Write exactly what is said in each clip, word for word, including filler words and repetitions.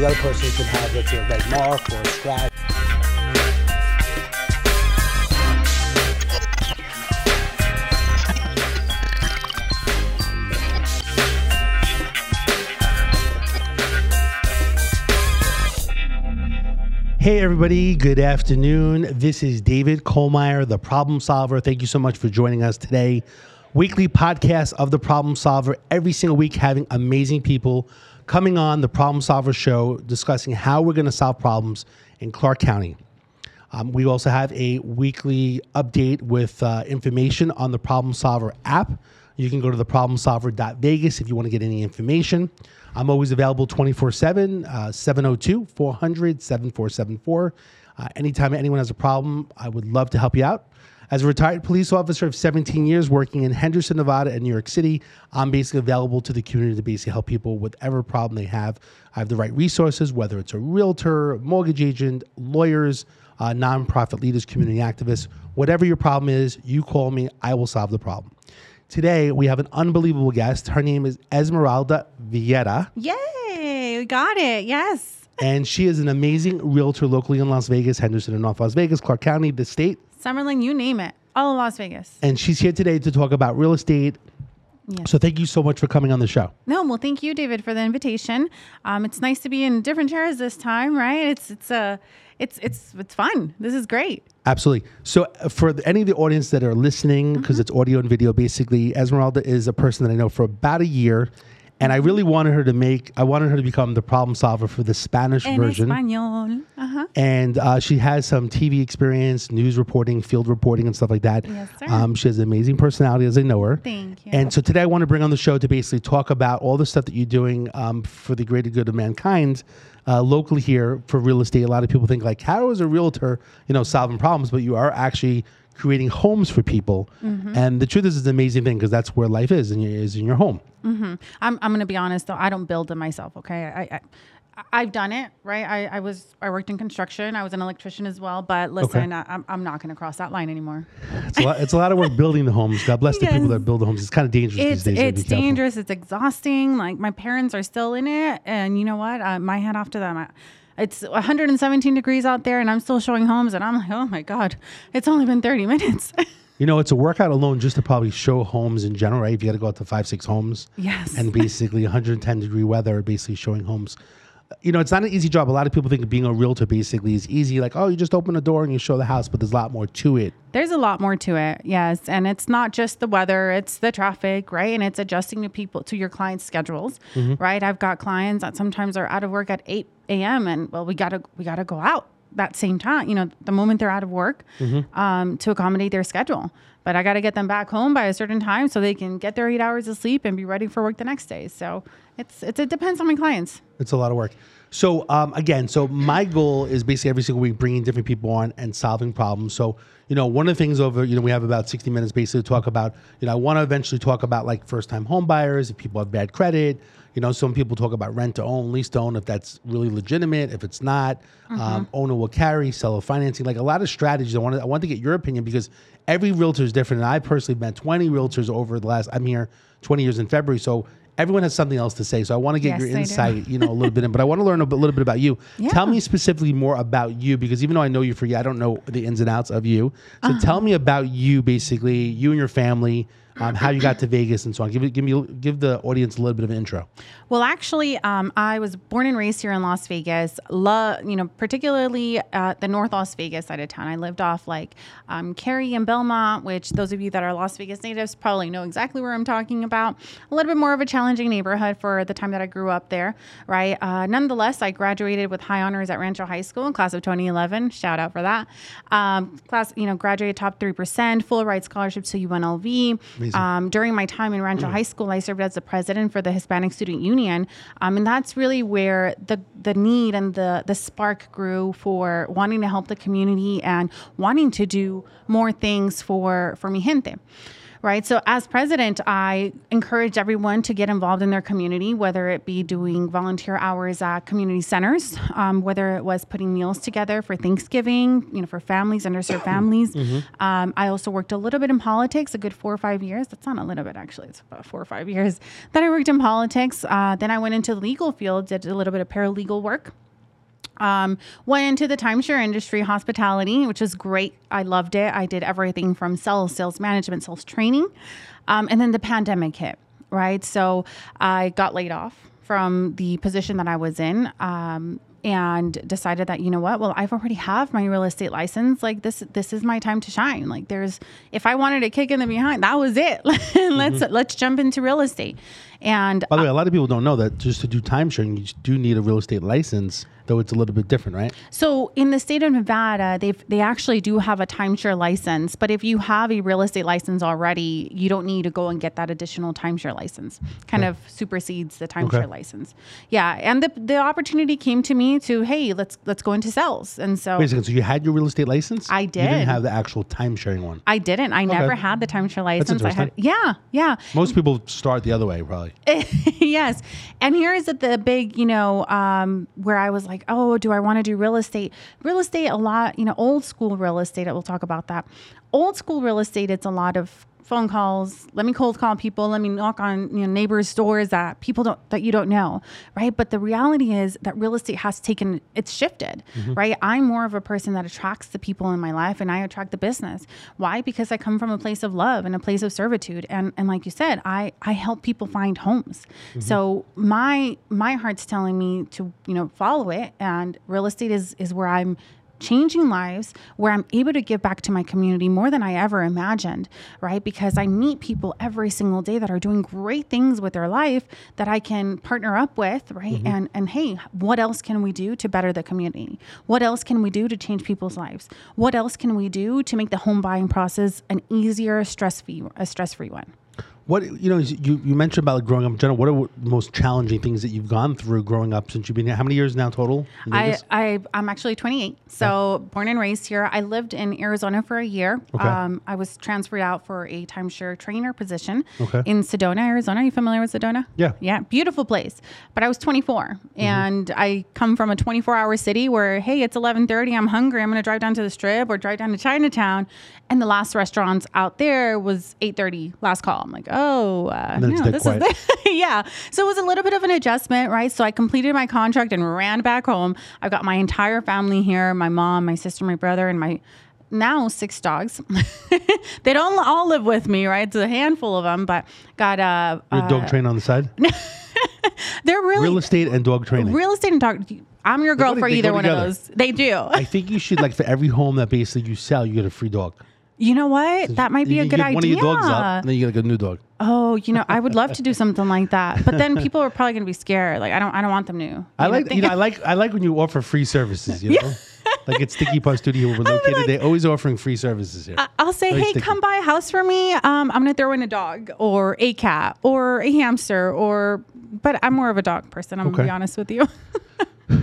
the other person could have, let's say, a red mark or a scratch. Hey everybody, good afternoon. This is David Kohlmeyer, the Problem Solver. Thank you so much for joining us today. Weekly podcast of the Problem Solver, every single week having amazing people coming on the Problem Solver show, discussing how we're going to solve problems in Clark County. Um, we also have a weekly update with uh, information on the Problem Solver app. You can go to the problem solver dot vegas if you want to get any information. I'm always available twenty-four seven, seven oh two, four hundred, seven four seven four. Uh, anytime anyone has a problem, I would love to help you out. As a retired police officer of seventeen years working in Henderson, Nevada and New York City, I'm basically available to the community to basically help people with whatever problem they have. I have the right resources, whether it's a realtor, mortgage agent, lawyers, uh, nonprofit leaders, community activists. Whatever your problem is, you call me, I will solve the problem. Today, we have an unbelievable guest. Her name is Esmeralda Villeda. Yay, we got it, yes. And she is an amazing realtor locally in Las Vegas, Henderson and North Las Vegas, Clark County, the state. Summerlin, you name it, all of Las Vegas. And she's here today to talk about real estate. Yes. So thank you so much for coming on the show. No, well, thank you, David, for the invitation. Um, it's nice to be in different chairs this time, right? It's it's uh, it's it's it's fun. This is great. Absolutely. So for any of the audience that are listening, because mm-hmm. it's audio and video, basically, Esmeralda is a person that I know for about a year. And I really wanted her to make, I wanted her to become the problem solver for the Spanish en version. Español. Uh-huh. And uh, she has some T V experience, news reporting, field reporting, and stuff like that. Yes, sir. Um, she has an amazing personality, as I know her. Thank you. And so today I want to bring on the show to basically talk about all the stuff that you're doing um, for the greater good of mankind uh, locally here for real estate. A lot of people think, like, how is a realtor, you know, solving problems? But you are actually creating homes for people. Mm-hmm. And the truth is, it's an amazing thing because that's where life is, and is in your home. Mm-hmm. I'm I'm going to be honest, though. I don't build them myself. Okay. I, I, I've done it. Right. I, I was, I worked in construction. I was an electrician as well, but listen, okay. I, I'm not going to cross that line anymore. It's a lot, it's a lot of work building the homes. God bless yes. the people that build the homes. It's kind of dangerous it's, these days. It's dangerous. It's exhausting. Like, my parents are still in it, and you know what? Uh, my hat off to them. I, It's one hundred seventeen degrees out there, and I'm still showing homes, and I'm like, oh my God, it's only been thirty minutes. You know, it's a workout alone just to probably show homes in general, right? If you got to go out to five, six homes. Yes. And basically one hundred ten degree weather, basically showing homes. You know, it's not an easy job. A lot of people think being a realtor basically is easy. Like, oh, you just open a door and you show the house, but there's a lot more to it. There's a lot more to it. Yes. And it's not just the weather, it's the traffic, right? And it's adjusting to people, to your clients' schedules, mm-hmm. right? I've got clients that sometimes are out of work at eight a.m. and, well, we gotta, we gotta go out that same time, you know, the moment they're out of work, mm-hmm. um, to accommodate their schedule. But I got to get them back home by a certain time so they can get their eight hours of sleep and be ready for work the next day. So it's, it's it depends on my clients. It's a lot of work. So um, again, so my goal is basically every single week bringing different people on and solving problems. So, you know, one of the things over, you know, we have about sixty minutes basically to talk about, you know, I want to eventually talk about, like, first time home buyers, if people have bad credit. You know, some people talk about rent to own, lease to own, if that's really legitimate, if it's not, mm-hmm. um, owner will carry, seller financing, like a lot of strategies. I want to, I want to get your opinion because every realtor is different. And I personally met twenty realtors over the last, I'm here twenty years in February. So everyone has something else to say. So I want to get yes, your insight, you know, a little bit in, but I want to learn a little bit about you. Yeah. Tell me specifically more about you, because even though I know you for you, I don't know the ins and outs of you. So uh-huh. tell me about you, basically, you and your family, Um, how you got to Vegas and so on. Give give me give the audience a little bit of an intro. Well, actually, um, I was born and raised here in Las Vegas. Love, you know, particularly uh, the North Las Vegas side of town. I lived off like um, Cary and Belmont, which those of you that are Las Vegas natives probably know exactly where I'm talking about. A little bit more of a challenging neighborhood for the time that I grew up there, right? Uh, nonetheless, I graduated with high honors at Rancho High School, class of twenty eleven. Shout out for that. Um, class, you know, graduated top three percent, full ride scholarship to U N L V. Amazing. Um, during my time in Rancho High School, I served as the president for the Hispanic Student Union. Um, and that's really where the, the need and the, the spark grew for wanting to help the community and wanting to do more things for, for mi gente. right? So as president, I encourage everyone to get involved in their community, whether it be doing volunteer hours at community centers, um, whether it was putting meals together for Thanksgiving, you know, for families, underserved families. Mm-hmm. Um, I also worked a little bit in politics, a good four or five years. That's not a little bit, actually. It's about four or five years that I worked in politics. Uh, then I went into the legal field, did a little bit of paralegal work. Um, went into the timeshare industry, hospitality, which was great. I loved it. I did everything from sales, sales management, sales training. Um, and then the pandemic hit, right? So I got laid off from the position that I was in. Um, and decided that, you know what, well, I've already have my real estate license. Like this, this is my time to shine. Like there's, if I wanted a kick in the behind, that was it. let's, mm-hmm. let's jump into real estate. And by the way, a lot of people don't know that just to do time sharing, you do need a real estate license, though it's a little bit different, right? So in the state of Nevada, they they actually do have a timeshare license, but if you have a real estate license already, you don't need to go and get that additional timeshare license. Kind okay. of supersedes the timeshare okay. license. Yeah, and the the opportunity came to me to, hey, let's let's go into sales. And so wait a second, so you had your real estate license? I did. You didn't have the actual timesharing one. I didn't. I okay. never had the timeshare license. That's interesting. I had, yeah, yeah. Most people start the other way, probably. Yes. And here is the big, you know, um, where I was like, oh, do I want to do real estate? Real estate, a lot, you know, old school real estate, we'll talk about that. Old school real estate, it's a lot of phone calls. Let me cold call people. Let me knock on, you know, neighbors' doors that people don't, that you don't know, right? But the reality is that real estate has taken, it's shifted, mm-hmm. right? I'm more of a person that attracts the people in my life, and I attract the business. Why? Because I come from a place of love and a place of servitude, and and like you said, I I help people find homes. Mm-hmm. So my my heart's telling me to, you know, follow it, and real estate is is where I'm changing lives, where I'm able to give back to my community more than I ever imagined, right? Because I meet people every single day that are doing great things with their life that I can partner up with, right? Mm-hmm. And and hey, what else can we do to better the community? What else can we do to change people's lives? What else can we do to make the home buying process an easier, stress-free, a stress-free one? What, you know, you, you mentioned about growing up in general. What are the most challenging things that you've gone through growing up since you've been here? How many years now total? I, I, I'm actually twenty-eight. So yeah. Born and raised here. I lived in Arizona for a year. Okay. Um, I was transferred out for a timeshare trainer position okay. in Sedona, Arizona. Are you familiar with Sedona? Yeah. Yeah. Beautiful place. But I was twenty-four mm-hmm. and I come from a twenty-four hour city where, hey, it's eleven thirty. I'm hungry. I'm going to drive down to the Strip or drive down to Chinatown. And the last restaurants out there was eight thirty, last call. I'm like, oh. Oh, uh, no, this quiet. Is the, yeah. So it was a little bit of an adjustment, right? So I completed my contract and ran back home. I've got my entire family here, my mom, my sister, my brother, and my now six dogs. They don't all live with me, right? It's a handful of them, but got a uh, uh, dog train on the side. They're really real estate and dog training. Real estate and dog. I'm your girl they, for they either one together. Of those. They do. I think you should, like, for every home that basically you sell, you get a free dog. You know what? So that might be a good idea. One of your dogs up, and then you get like a new dog. Oh, you know, I would love to do something like that, but then people are probably going to be scared. Like, I don't, I don't want them new. I you like, know, you know, I like, I like when you offer free services. You yeah. know, like at Sticky Paw Studio where we're located, like, they're always offering free services here. I'll say, always hey, sticky. Come buy a house for me. Um, I'm going to throw in a dog or a cat or a hamster or, but I'm more of a dog person. I'm okay. going to be honest with you.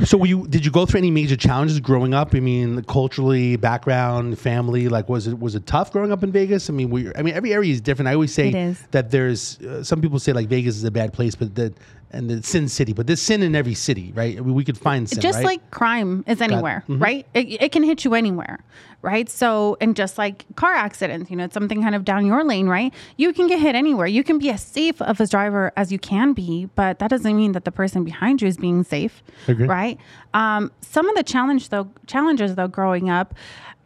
So were you, did you go through any major challenges growing up? I mean, culturally, background, family, like was it was it tough growing up in Vegas? I mean, we, I mean, every area is different. I always say that there's uh, some people say like Vegas is a bad place, but that and the sin city, but there's sin in every city, right? I mean, we could find sin, just right? like crime is anywhere, mm-hmm. right? It, it can hit you anywhere, right? So, and just like car accidents, you know, it's something kind of down your lane, right? You can get hit anywhere. You can be as safe of a driver as you can be, but that doesn't mean that the person behind you is being safe, okay. right? Um, some of the challenge though, challenges though, growing up,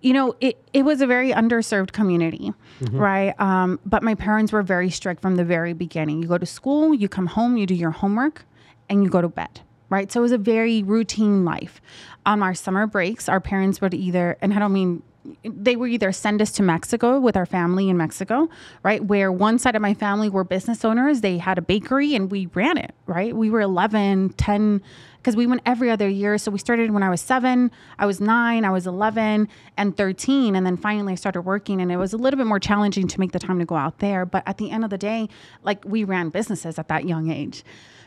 you know, it, it was a very underserved community, mm-hmm. right? Um, but my parents were very strict from the very beginning. You go to school, you come home, you do your homework, and you go to bed, right? So it was a very routine life. On our summer breaks, our parents would either, and I don't mean, they would either send us to Mexico with our family in Mexico, right? Where one side of my family were business owners. They had a bakery and we ran it, right? We were eleven, ten, because we went every other year. So we started when I was seven, I was nine, I was eleven and thirteen. And then finally I started working and it was a little bit more challenging to make the time to go out there. But at the end of the day, like we ran businesses at that young age,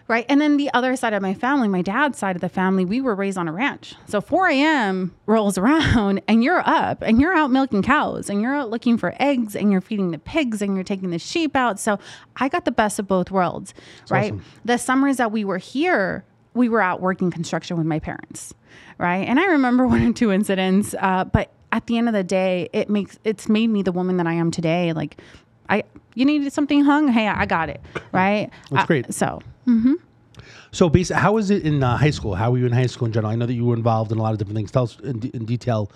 Right. And then the other side of my family, my dad's side of the family, we were raised on a ranch. So four a.m. rolls around and you're up and you're out milking cows and you're out looking for eggs and you're feeding the pigs and you're taking the sheep out. So I got the best of both worlds. That's right. Awesome. The summers that we were here, we were out working construction with my parents. Right. And I remember one or two incidents. Uh, but at the end of the day, it makes it's made me the woman that I am today. Like I you needed something hung. Hey, I got it. Right. That's uh, great. So. Mm-hmm. So basically, how was it in uh, high school? How were you in high school in general? I know that you were involved in a lot of different things. Tell us in, d- in detail.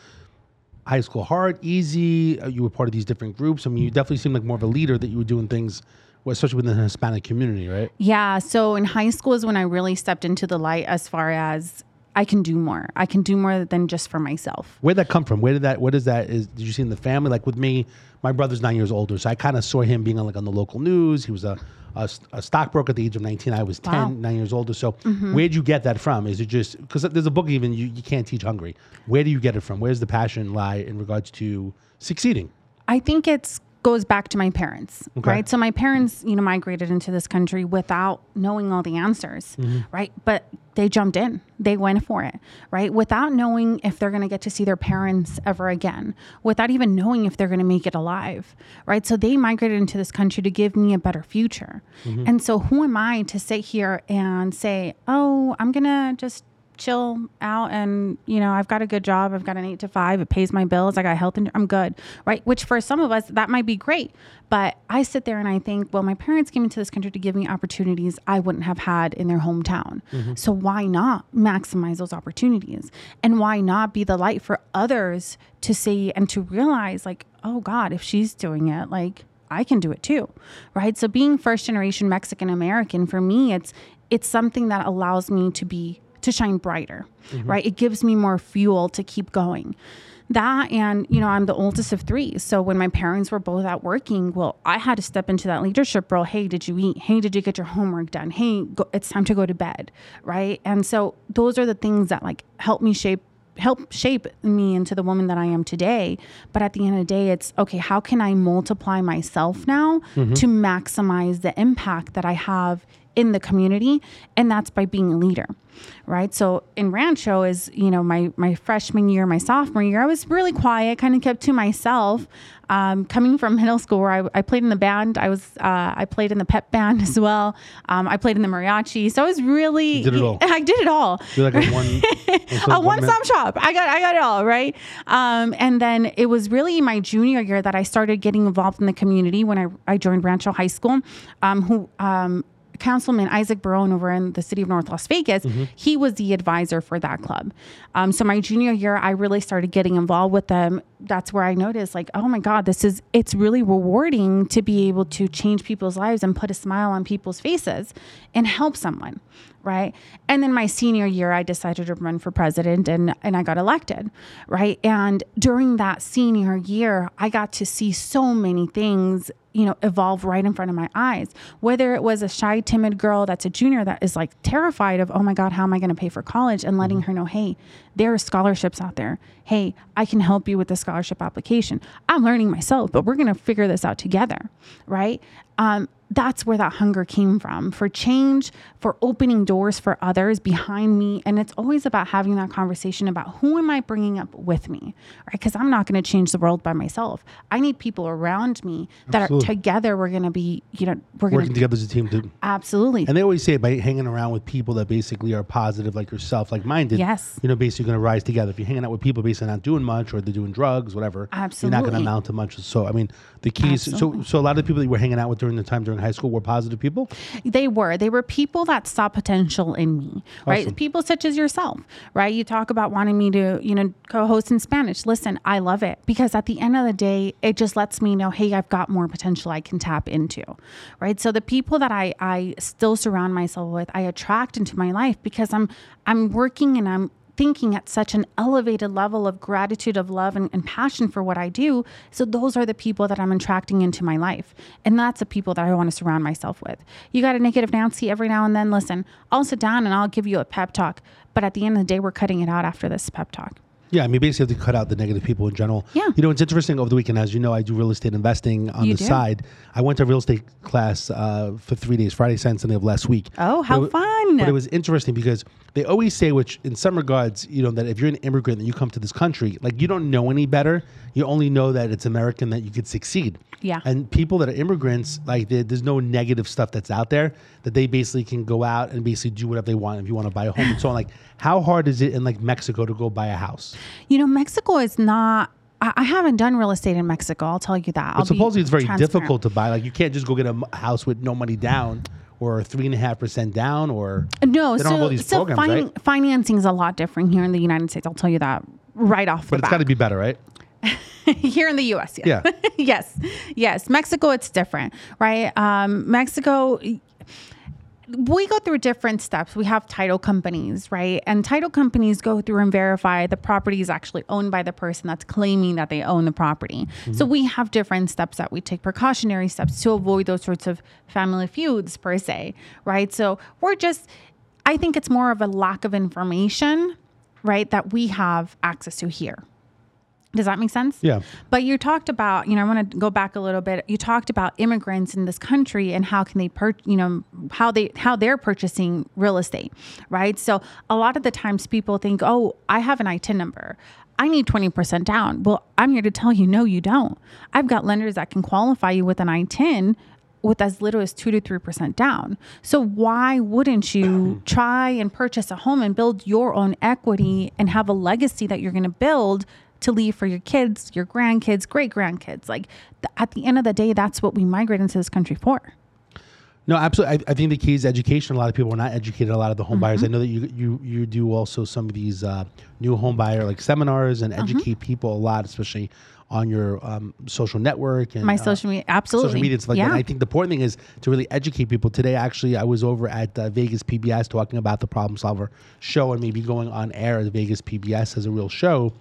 High school hard, easy. You were part of these different groups. I mean, you definitely seemed like more of a leader that you were doing things, especially within the Hispanic community, right? Yeah. So in high school is when I really stepped into the light as far as I can do more. I can do more than just for myself. Where'd that come from? Where did that, what is that? Is, did you see in the family? Like with me, my brother's nine years older. So I kind of saw him being on like on the local news. He was a A, a stockbroker at the age of nineteen. I was ten, wow. nine years older. So mm-hmm. Where'd you get that from? Is it just, because there's a book even, you, you can't teach hungry. Where do you get it from? Where's the passion lie in regards to succeeding? I think it's goes back to my parents, okay. right? So my parents, you know, migrated into this country without knowing all the answers, mm-hmm. right? But they jumped in, they went for it, right? Without knowing if they're going to get to see their parents ever again, without even knowing if they're going to make it alive, right? So they migrated into this country to give me a better future. Mm-hmm. And so who am I to sit here and say, oh, I'm going to just chill out and, you know, I've got a good job. I've got an eight to five. It pays my bills. I got health and I'm good. Right. Which for some of us, that might be great. But I sit there and I think, well, my parents came into this country to give me opportunities I wouldn't have had in their hometown. Mm-hmm. So why not maximize those opportunities? And why not be the light for others to see and to realize like, oh God, if she's doing it, like I can do it too. Right. So being first generation Mexican American for me, it's, it's something that allows me to be to shine brighter, mm-hmm. right? It gives me more fuel to keep going. That and, you know, I'm the oldest of three. So when my parents were both out working, well, I had to step into that leadership role. Hey, did you eat? Hey, did you get your homework done? Hey, go, it's time to go to bed, right? And so those are the things that like help me shape, help shape me into the woman that I am today. But at the end of the day, it's, okay, how can I multiply myself now mm-hmm. to maximize the impact that I have in the community? And that's by being a leader, right? So in Rancho is, you know, my, my freshman year, my sophomore year, I was really quiet, kind of kept to myself. Um, coming from middle school where I, I played in the band, I was, uh, I played in the pep band as well. Um, I played in the mariachi. So I was really, you did it all. I did it all. You're like a one, a one-stop shop. I got, I got it all. Right. Um, and then it was really my junior year that I started getting involved in the community when I, I joined Rancho High School, um, who, um, Councilman Isaac Barron over in the city of North Las Vegas, mm-hmm. he was the advisor for that club. Um, so my junior year, I really started getting involved with them. That's where I noticed like, oh my God, this is, it's really rewarding to be able to change people's lives and put a smile on people's faces and help someone. Right. And then my senior year, I decided to run for president and, and I got elected. Right. And during that senior year, I got to see so many things, you know, evolve right in front of my eyes, whether it was a shy, timid girl that's a junior that is like terrified of, oh my God, how am I going to pay for college? And letting her know, hey, there are scholarships out there. Hey, I can help you with the scholarship application. I'm learning myself, but we're going to figure this out together. Right. Um, That's where that hunger came from, for change, for opening doors for others behind me. And it's always about having that conversation about who am I bringing up with me, right? Because I'm not going to change the world by myself. I need people around me that absolutely. Are together. We're going to be, you know, we're going to working together as a team. Dude. Absolutely. And they always say by hanging around with people that basically are positive, like yourself, like minded, yes. you know, basically going to rise together. If you're hanging out with people basically not doing much or they're doing drugs, whatever, absolutely. You're not going to amount to much. So, I mean, the keys. So, so a lot of the people that you were hanging out with during the time during high school were positive people? They were. They were people that saw potential in me, right? Awesome. People such as yourself, right? You talk about wanting me to, you know, co-host in Spanish. Listen, I love it because at the end of the day, it just lets me know, hey, I've got more potential I can tap into, right? So the people that I, I still surround myself with, I attract into my life because I'm, I'm working and I'm thinking at such an elevated level of gratitude, of love, and, and passion for what I do. So those are the people that I'm attracting into my life. And that's the people that I want to surround myself with. You got a negative Nancy every now and then. Listen, I'll sit down and I'll give you a pep talk. But at the end of the day, we're cutting it out after this pep talk. Yeah, I mean, basically you have to cut out the negative people in general. Yeah. You know, it's interesting over the weekend, as you know, I do real estate investing on you the do. side. I went to a real estate class uh, for three days, Friday, Saturday, Sunday of last week. Oh, how but, fun. But it was interesting because they always say, which in some regards, you know, that if you're an immigrant and you come to this country, like you don't know any better. You only know that it's American, that you could succeed. Yeah. And people that are immigrants, like there's no negative stuff that's out there that they basically can go out and basically do whatever they want. If you want to buy a home and so on, like how hard is it in like Mexico to go buy a house? You know, Mexico is not, I, I haven't done real estate in Mexico. I'll tell you that. But supposedly it's very difficult to buy. Like you can't just go get a house with no money down or three and a half percent down or. No, so, so fin- right? financing is a lot different here in the United States. I'll tell you that right off but the bat. But it's got to be better, right? Here in the U S. Yes. Yeah. yes. Yes. Mexico, it's different, right? Um, Mexico, we go through different steps. We have title companies, right? And title companies go through and verify the property is actually owned by the person that's claiming that they own the property. Mm-hmm. So we have different steps that we take, precautionary steps to avoid those sorts of family feuds per se, right? So we're just, I think it's more of a lack of information, right, that we have access to here. Does that make sense? Yeah. But you talked about, you know, I want to go back a little bit. You talked about immigrants in this country and how can they, pur- you know, how they, how they're purchasing real estate, right? So a lot of the times people think, oh, I have an I T I N number. I need twenty percent down. Well, I'm here to tell you, no, you don't. I've got lenders that can qualify you with an I T I N with as little as two to three percent down. So why wouldn't you try and purchase a home and build your own equity and have a legacy that you're going to build to leave for your kids, your grandkids, great grandkids? Like th- at the end of the day, that's what we migrate into this country for. No, absolutely. I, I think the key is education. A lot of people are not educated. A lot of the home mm-hmm. buyers. I know that you, you, you do also some of these uh, new home buyer like seminars and educate mm-hmm. people a lot, especially on your um, social network and my uh, social media. Absolutely. Social media. It's like yeah. And I think the important thing is to really educate people. Today, actually, I was over at uh, Vegas P B S talking about the Problem Solver show and maybe going on air at Vegas P B S as a real show.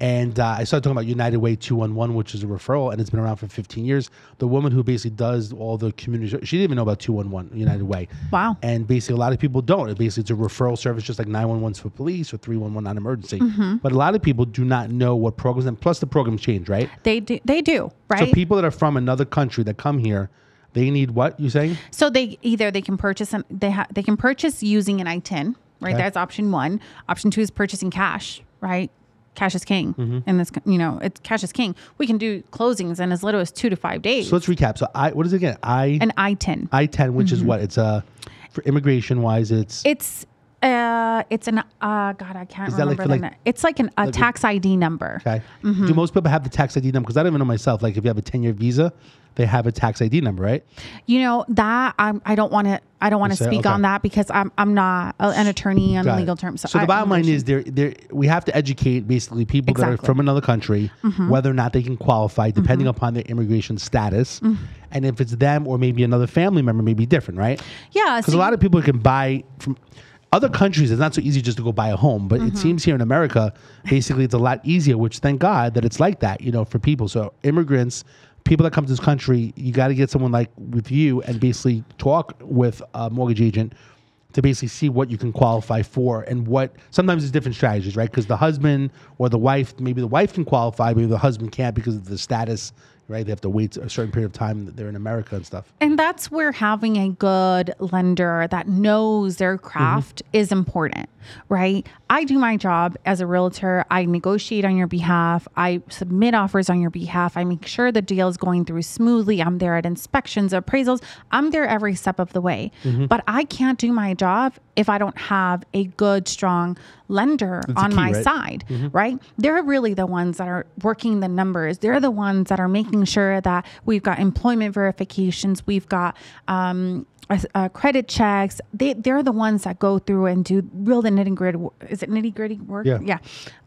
And uh, I started talking about United Way two one one, which is a referral, and it's been around for fifteen years. The woman who basically does all the community, she didn't even know about two one one, United Way. Wow. And basically, a lot of people don't. It basically, it's a referral service, just like nine one one's for police or three one one on emergency. Mm-hmm. But a lot of people do not know what programs, and plus the programs change, right? They do, they do, right? So people that are from another country that come here, they need what, you saying? So they either they can purchase, an, they ha- they can purchase using an I T I N, right? Okay. That's option one. Option two is purchasing cash, right? Cash is king. Mm-hmm. And this, you know, it's cash is king. We can do closings in as little as two to five days. So let's recap. So I, what is it again? I an I ten. I ten, which mm-hmm. is what? It's a, for immigration wise, it's. It's, uh, it's an, uh, God, I can't remember like the like, name. It's like an, a like tax a, I D number. Okay. Mm-hmm. Do most people have the tax I D number? Because I don't even know myself. Like if you have a ten year visa, they have a tax I D number, right? You know, that I'm, I don't want to, I don't want to speak okay. on that because I'm I'm not an attorney on legal terms. So, so the bottom line is there there we have to educate basically people exactly. that are from another country mm-hmm. whether or not they can qualify depending mm-hmm. upon their immigration status. Mm-hmm. And if it's them or maybe another family member may be different, right? Yeah. Because so a lot of people can buy from other countries. It's not so easy just to go buy a home, but mm-hmm. it seems here in America, basically it's a lot easier, which thank God that it's like that, you know, for people. So immigrants, people that come to this country, you got to get someone like with you and basically talk with a mortgage agent to basically see what you can qualify for and what sometimes it's different strategies, right? Because the husband or the wife, maybe the wife can qualify, maybe the husband can't because of the status, right? They have to wait a certain period of time that they're in America and stuff. And that's where having a good lender that knows their craft mm-hmm. is important, right? I do my job as a realtor. I negotiate on your behalf. I submit offers on your behalf. I make sure the deal is going through smoothly. I'm there at inspections, appraisals. I'm there every step of the way. Mm-hmm. But I can't do my job if I don't have a good, strong lender That's on key, my right? side, mm-hmm. right? They're really the ones that are working the numbers. They're the ones that are making sure that we've got employment verifications. We've got... Um, Uh, credit checks. They, they're the ones that go through and do real the nitty gritty. Is it nitty gritty work? Yeah. yeah.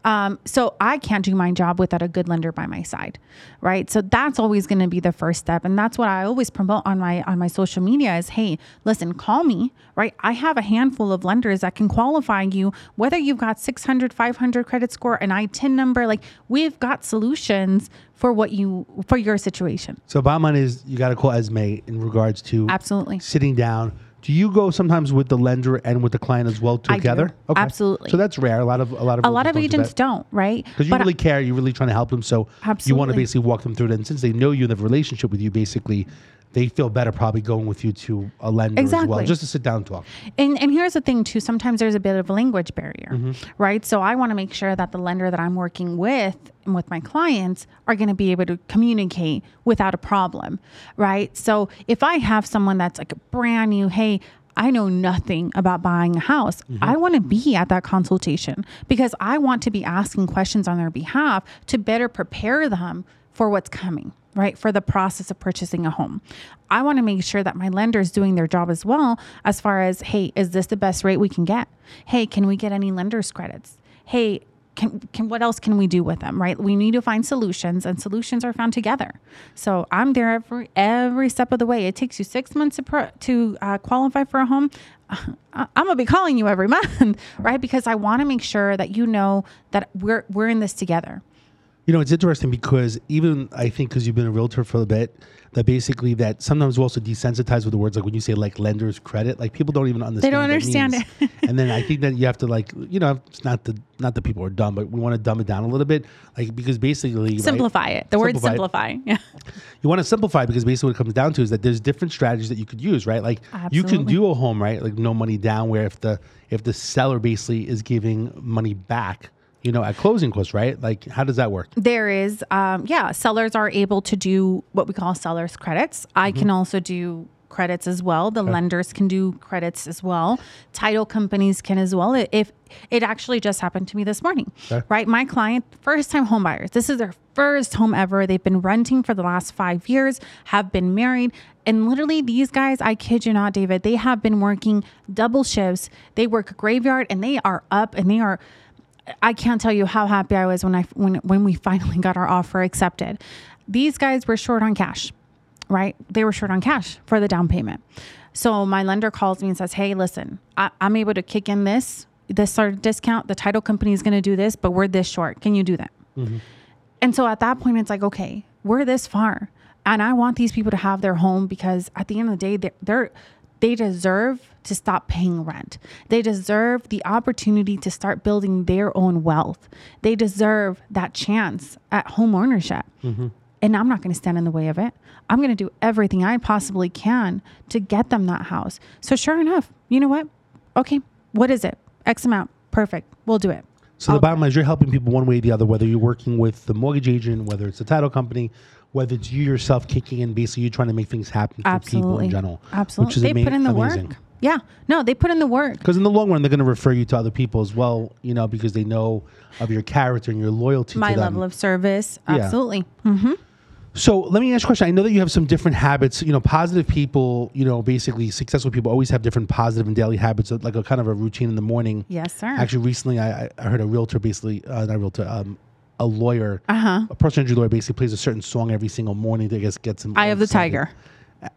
Um, so I can't do my job without a good lender by my side. Right. So that's always going to be the first step. And that's what I always promote on my, on my social media is, hey, listen, call me, right? I have a handful of lenders that can qualify you, whether you've got six hundred, five hundred credit score, an I T I N number, like we've got solutions for what you, for your situation. So bottom line is you got to call Esme in regards to absolutely sitting down, Do you go sometimes with the lender and with the client as well together? I do. Okay. Absolutely. So that's rare. A lot of a lot of a lot of agents don't, right? Because you really care. You're really trying to help them. So absolutely. You want to basically walk them through it. And since they know you and have a relationship with you, basically, they feel better probably going with you to a lender exactly. as well, just to sit down and talk. And and here's the thing too. Sometimes there's a bit of a language barrier, mm-hmm. right? So I want to make sure that the lender that I'm working with and with my clients are going to be able to communicate without a problem, right? So if I have someone that's like a brand new, hey, I know nothing about buying a house. Mm-hmm. I want to be at that consultation because I want to be asking questions on their behalf to better prepare them for what's coming, right? For the process of purchasing a home. I want to make sure that my lender is doing their job as well, as far as, hey, is this the best rate we can get? Hey, can we get any lender's credits? Hey, Can, can what else can we do with them, right? We need to find solutions, and solutions are found together. So I'm there every every step of the way. It takes you six months to, pro, to uh, qualify for a home. I'm gonna be calling you every month, right? Because I want to make sure that you know that we're we're in this together. You know, it's interesting because even I think because you've been a realtor for a bit, that basically that sometimes we're also desensitized with the words, like when you say like lender's credit, like people don't even understand. They don't understand it. And then I think that you have to like, you know, it's not the not that people are dumb, but we want to dumb it down a little bit, like because basically simplify right, it. The word simplify. It. Yeah. You want to simplify because basically what it comes down to is that there's different strategies that you could use, right? Like absolutely. You can do a home, right? Like no money down, where if the if the seller basically is giving money back, you know, at closing costs, right? Like, how does that work? There is, um, yeah, sellers are able to do what we call seller's credits. I mm-hmm. can also do credits as well. The okay. lenders can do credits as well. Title companies can as well. If it actually just happened to me this morning, okay. right? My client, first-time home buyers. This is their first home ever. They've been renting for the last five years, have been married. And literally these guys, I kid you not, David, they have been working double shifts. They work graveyard and they are up and they are... I can't tell you how happy I was when I when when we finally got our offer accepted. These guys were short on cash, right? They were short on cash for the down payment. So my lender calls me and says, hey, listen, I, I'm able to kick in this, this sort of discount. The title company is going to do this, but we're this short. Can you do that? Mm-hmm. And so at that point, it's like, okay, we're this far. And I want these people to have their home because at the end of the day, they're... they're They deserve to stop paying rent. They deserve the opportunity to start building their own wealth. They deserve that chance at home ownership. Mm-hmm. And I'm not going to stand in the way of it. I'm going to do everything I possibly can to get them that house. So sure enough, you know what? Okay, what is it? X amount. Perfect. We'll do it. So I'll the bottom line is you're helping people one way or the other, whether you're working with the mortgage agent, whether it's the title company, whether it's you yourself kicking in, basically you're trying to make things happen for absolutely. People in general. Absolutely. Which is they ama- put in the amazing. Work. Yeah. No, they put in the work. Because in the long run, they're going to refer you to other people as well, you know, because they know of your character and your loyalty My to them. My level of service. Absolutely. Yeah. Mm-hmm. So let me ask you a question. I know that you have some different habits, you know, positive people, you know, basically successful people always have different positive and daily habits, like a kind of a routine in the morning. Yes, sir. Actually, recently I, I heard a realtor basically, uh, not a realtor, um, a lawyer, uh-huh. a personal injury lawyer basically plays a certain song every single morning that gets gets him. Eye of the Tiger.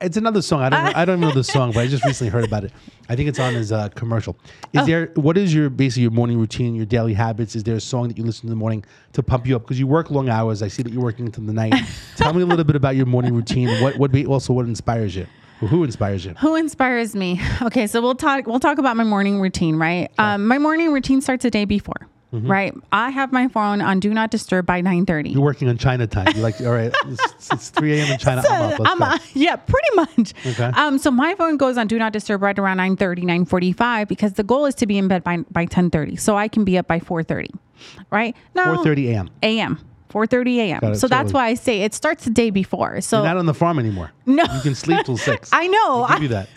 It's another song. I don't know, I don't know the song, but I just recently heard about it. I think it's on his uh, commercial. Is oh. there? What is your basically your morning routine, your daily habits? Is there a song that you listen to in the morning to pump you up? Because you work long hours. I see that you're working into the night. Tell me a little bit about your morning routine. What would be also what inspires you? Who inspires you? Who inspires me? Okay, so we'll talk. We'll talk about my morning routine, right? Okay. Um, my morning routine starts the day before. Mm-hmm. Right. I have my phone on Do Not Disturb by nine thirty. You're working on China time. You're like, all right, it's, it's three a.m. in China. So I'm up. Let's I'm a, yeah, pretty much. Okay. Um, so my phone goes on Do Not Disturb right around nine thirty, nine forty-five, because the goal is to be in bed by by ten thirty. So I can be up by four thirty. Right? Now, four thirty a.m. A M. four thirty a.m. So totally. That's why I say it starts the day before. So you're not on the farm anymore. No. You can sleep till six. I know. You do that.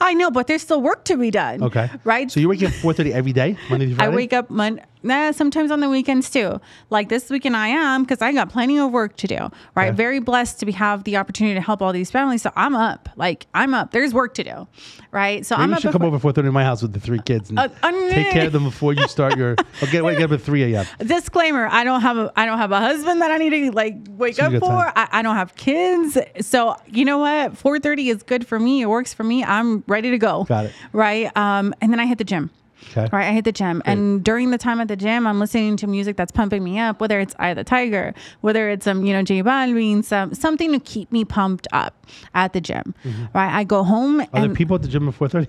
I know, but there's still work to be done. Okay. Right? So you wake up at four thirty every day, Monday through Friday? I wake up Monday. Nah, sometimes on the weekends too. Like this weekend I am, because I got plenty of work to do, right? Okay. Very blessed to be, have the opportunity to help all these families. So I'm up. Like I'm up. There's work to do, right? So Maybe I'm up. You should come over at four thirty to my house with the three kids and uh, uh, take care of them before you start your... Oh, get, wait, get up at three a.m. Disclaimer, I don't have a, I don't have a husband that I need to like wake so up for. I, I don't have kids. So you know what? four thirty is good for me. It works for me. I'm ready to go. Got it. Right? Um, and then I hit the gym. Okay. Right. I hit the gym. Great. And during the time at the gym, I'm listening to music that's pumping me up, whether it's Eye of the Tiger, whether it's, um, you know, J Balvin, some, something to keep me pumped up at the gym. Mm-hmm. Right. I go home. Are and there people at the gym at four thirty?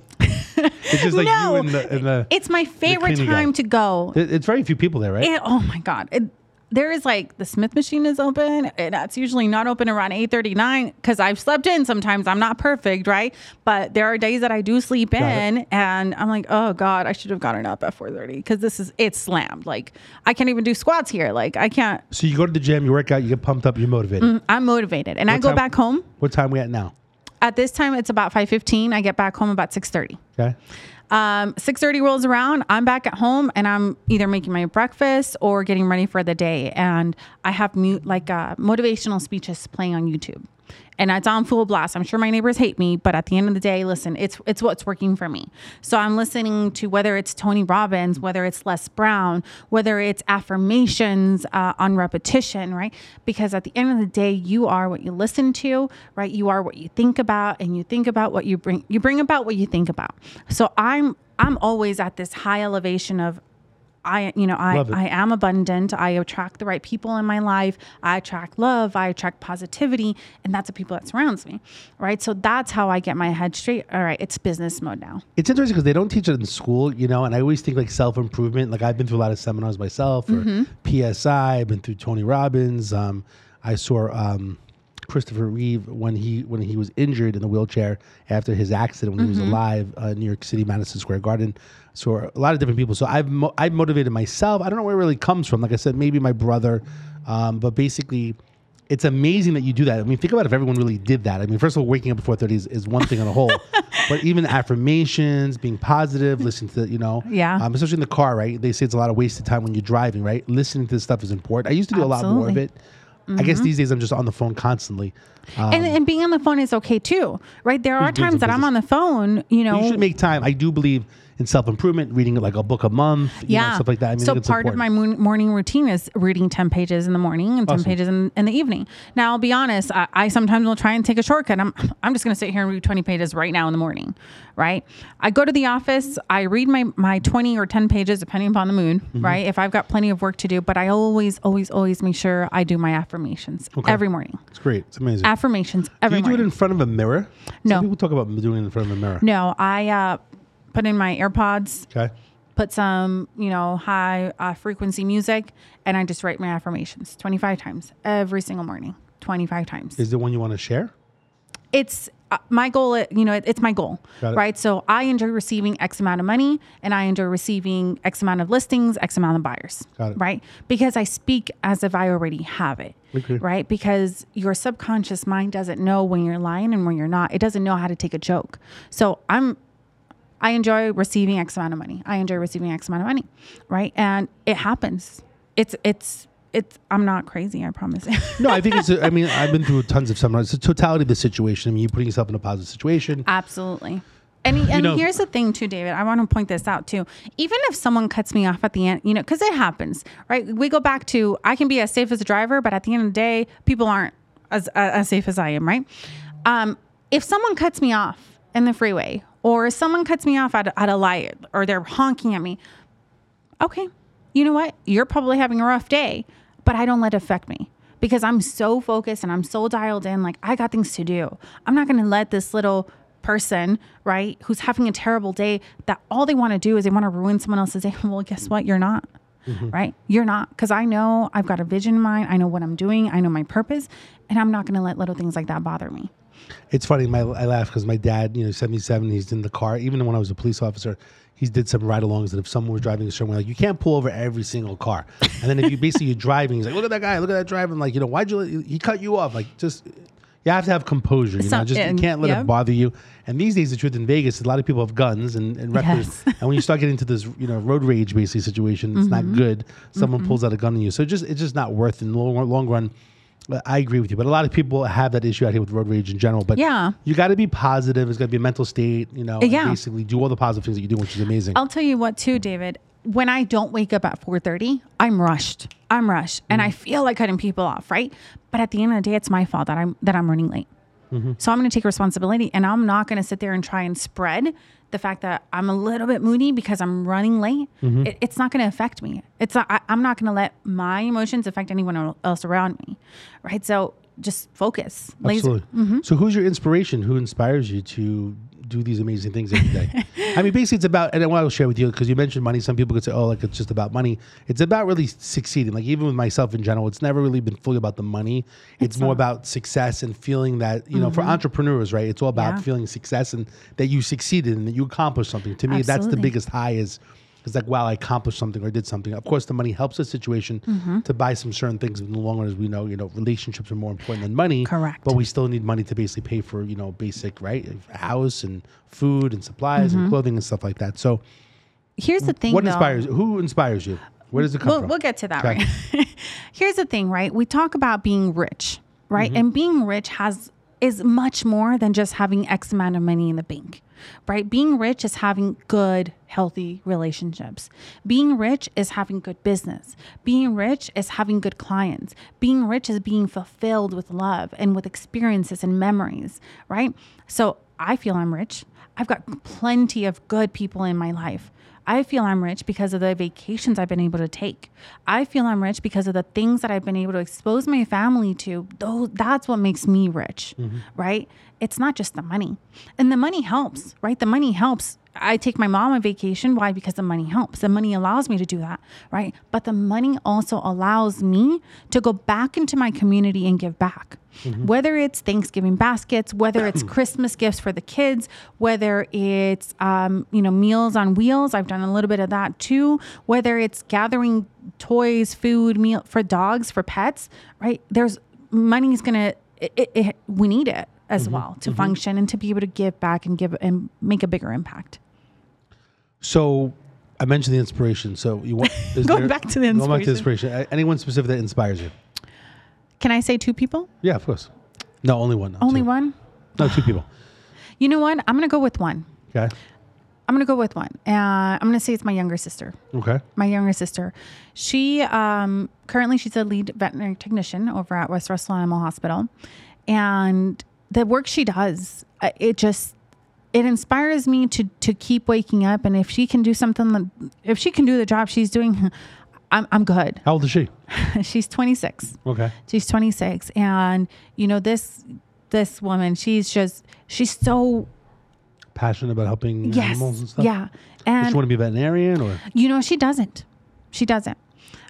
It's just like no, you and the, and the. It's my favorite time guy. to go. It's very few people there, right? It, oh, my God. It, there is like the Smith machine is open. That's usually not open around eight thirty, nine, because I've slept in sometimes. I'm not perfect, right? But there are days that I do sleep in and I'm like, oh God, I should have gotten up at four thirty because this is, it's slammed. Like I can't even do squats here. Like I can't. So you go to the gym, you work out, you get pumped up, you're motivated. Mm, I'm motivated. And what I go time, back home. What time are we at now? At this time, it's about five fifteen. I get back home about six thirty. Okay. Um, six thirty rolls around. I'm back at home and I'm either making my breakfast or getting ready for the day. And I have mute, like uh, motivational speeches playing on YouTube. And it's on full blast. I'm sure my neighbors hate me, but at the end of the day, listen, it's it's what's working for me. So I'm listening to whether it's Tony Robbins, whether it's Les Brown, whether it's affirmations uh, on repetition, right? Because at the end of the day, you are what you listen to, right? You are what you think about, and you think about what you bring. You bring about what you think about. So I'm I'm always at this high elevation of, I, you know, I, I am abundant. I attract the right people in my life. I attract love. I attract positivity. And that's the people that surrounds me. Right. So that's how I get my head straight. All right. It's business mode now. It's interesting because they don't teach it in school, you know, and I always think like self-improvement. Like I've been through a lot of seminars myself, or mm-hmm. P S I. I've been through Tony Robbins. Um, I saw um, Christopher Reeve when he when he was injured in the wheelchair after his accident when mm-hmm. he was alive uh, in New York City, Madison Square Garden. So a lot of different people. So I've mo- I've motivated myself. I don't know where it really comes from. Like I said, maybe my brother, um, but basically, it's amazing that you do that. I mean, think about if everyone really did that. I mean, first of all, waking up at four thirty is, is one thing on the whole, but even affirmations, being positive, listening to, you know, yeah, um, especially in the car, right? They say it's a lot of wasted time when you're driving, right? Listening to this stuff is important. I used to do Absolutely. a lot more of it. Mm-hmm. I guess these days I'm just on the phone constantly. Um, and, and being on the phone is okay too, right? There are times that I'm on the phone, you know. You should make time. I do believe in self-improvement, reading like a book a month, you yeah. know, stuff like that. I mean, so I think it's part important. of my mo- morning routine is reading ten pages in the morning and awesome. ten pages in, in the evening. Now, I'll be honest, I, I sometimes will try and take a shortcut. I'm I'm just going to sit here and read twenty pages right now in the morning, right? I go to the office, I read my, my twenty or ten pages, depending upon the mood, mm-hmm. right? If I've got plenty of work to do, but I always, always, always make sure I do my affirmations okay. every morning. It's great. It's amazing. Affirmations every morning. Do you do morning. it in front of a mirror? No. Some people talk about doing it in front of a mirror. No, I... Uh, Put in my AirPods, okay. put some, you know, high uh, frequency music, and I just write my affirmations twenty-five times every single morning, twenty-five times. Is there one you want to share? It's uh, my goal, you know, it, it's my goal, Got right? It. So I enjoy receiving X amount of money, and I enjoy receiving X amount of listings, X amount of buyers, Got it. right? Because I speak as if I already have it. Okay. Right? Because your subconscious mind doesn't know when you're lying and when you're not. It doesn't know how to take a joke. So I'm... I enjoy receiving X amount of money. I enjoy receiving X amount of money, right? And it happens. It's, it's, it's, I'm not crazy, I promise. No, I think it's, I mean, I've been through tons of seminars. It's the totality of the situation. I mean, you're putting yourself in a positive situation. Absolutely. And, and you know, here's the thing too, David, I want to point this out too. Even if someone cuts me off at the end, you know, because it happens, right? We go back to, I can be as safe as a driver, but at the end of the day, people aren't as, as safe as I am, right? Um, if someone cuts me off in the freeway, or someone cuts me off at, at a light, or they're honking at me. Okay, you know what? You're probably having a rough day, but I don't let it affect me because I'm so focused and I'm so dialed in. Like, I got things to do. I'm not going to let this little person, right, who's having a terrible day, that all they want to do is they want to ruin someone else's day. Well, guess what? You're not. Mm-hmm. Right? You're not. Because I know I've got a vision in mind. I know what I'm doing. I know my purpose. And I'm not going to let little things like that bother me. It's funny. My I laugh because my dad, you know, seventy-seven. He's in the car. Even when I was a police officer, he did some ride-alongs that if someone was driving a certain way, like you can't pull over every single car. And then if you basically you're driving, he's like, look at that guy, look at that driver. I'm like, you know, why'd you? Let, he cut you off. Like, just you have to have composure. You know, just you can't let yep. it bother you. And these days, the truth in Vegas, a lot of people have guns and, and records. Yes. And when you start getting into this, you know, road rage basically situation, it's mm-hmm. not good. Someone mm-hmm. pulls out a gun on you, so just it's just not worth it in the long, long run. I agree with you, but a lot of people have that issue out here with road rage in general. But yeah. you got to be positive. It's got to be a mental state, you know, yeah. and basically do all the positive things that you do, which is amazing. I'll tell you what too, David, when I don't wake up at four thirty, I'm rushed. I'm rushed. Mm-hmm. And I feel like cutting people off, right? But at the end of the day, it's my fault that I'm that I'm running late. Mm-hmm. So I'm going to take responsibility, and I'm not going to sit there and try and spread the fact that I'm a little bit moody because I'm running late, mm-hmm. it, it's not going to affect me. It's not, I, I'm not going to let my emotions affect anyone else around me, right? So just focus. Absolutely. Mm-hmm. So who's your inspiration? Who inspires you to do these amazing things every day? I mean, basically it's about, and I want to share with you, because you mentioned money. Some people could say, oh, like it's just about money. It's about really succeeding. Like even with myself in general, it's never really been fully about the money. It's, it's more about success and feeling that, you mm-hmm. know, for entrepreneurs, right? It's all about yeah. feeling success and that you succeeded and that you accomplished something. To me, Absolutely. That's the biggest high is, it's like, wow, I accomplished something or did something. Of course, the money helps the situation mm-hmm. to buy some certain things in the long run. As we know, you know, relationships are more important than money. Correct. But we still need money to basically pay for, you know, basic, right? A house and food and supplies mm-hmm. and clothing and stuff like that. So here's the thing, what though. Inspires, who inspires you? Where does it come we'll, from? We'll get to that, okay. right? Here's the thing, right? We talk about being rich, right? Mm-hmm. And being rich has is much more than just having X amount of money in the bank. Right? Being rich is having good, healthy relationships. Being rich is having good business. Being rich is having good clients. Being rich is being fulfilled with love and with experiences and memories, right? So I feel I'm rich. I've got plenty of good people in my life. I feel I'm rich because of the vacations I've been able to take. I feel I'm rich because of the things that I've been able to expose my family to. Those, that's what makes me rich, mm-hmm. right? It's not just the money. And the money helps, right? The money helps. I take my mom on vacation. Why? Because the money helps. The money allows me to do that, right? But the money also allows me to go back into my community and give back. Mm-hmm. Whether it's Thanksgiving baskets, whether it's Christmas gifts for the kids, whether it's, um, you know, meals on wheels. I've done a little bit of that too. Whether it's gathering toys, food, meal for dogs, for pets, right? There's money's going to, it, it, we need it as mm-hmm. well to mm-hmm. function and to be able to give back and give and make a bigger impact. So I mentioned the inspiration. So you want going there, back to the inspiration. Going back to the inspiration. Anyone specific that inspires you? Can I say two people? Yeah, of course. No, only one. No, only two. One? No, two people. You know what? I'm going to go with one. Okay. I'm going to go with one. Uh, I'm going to say it's my younger sister. Okay. My younger sister. She, um, currently she's a lead veterinary technician over at West Russell Animal Hospital. And the work she does, it just, it inspires me to, to keep waking up. And if she can do something, if she can do the job she's doing, I'm I'm good. How old is she? She's twenty-six. Okay. She's twenty-six. And you know, this, this woman, she's just, she's so passionate about helping yes, animals and stuff. Yeah. And does she want to be a veterinarian or? You know, she doesn't, she doesn't.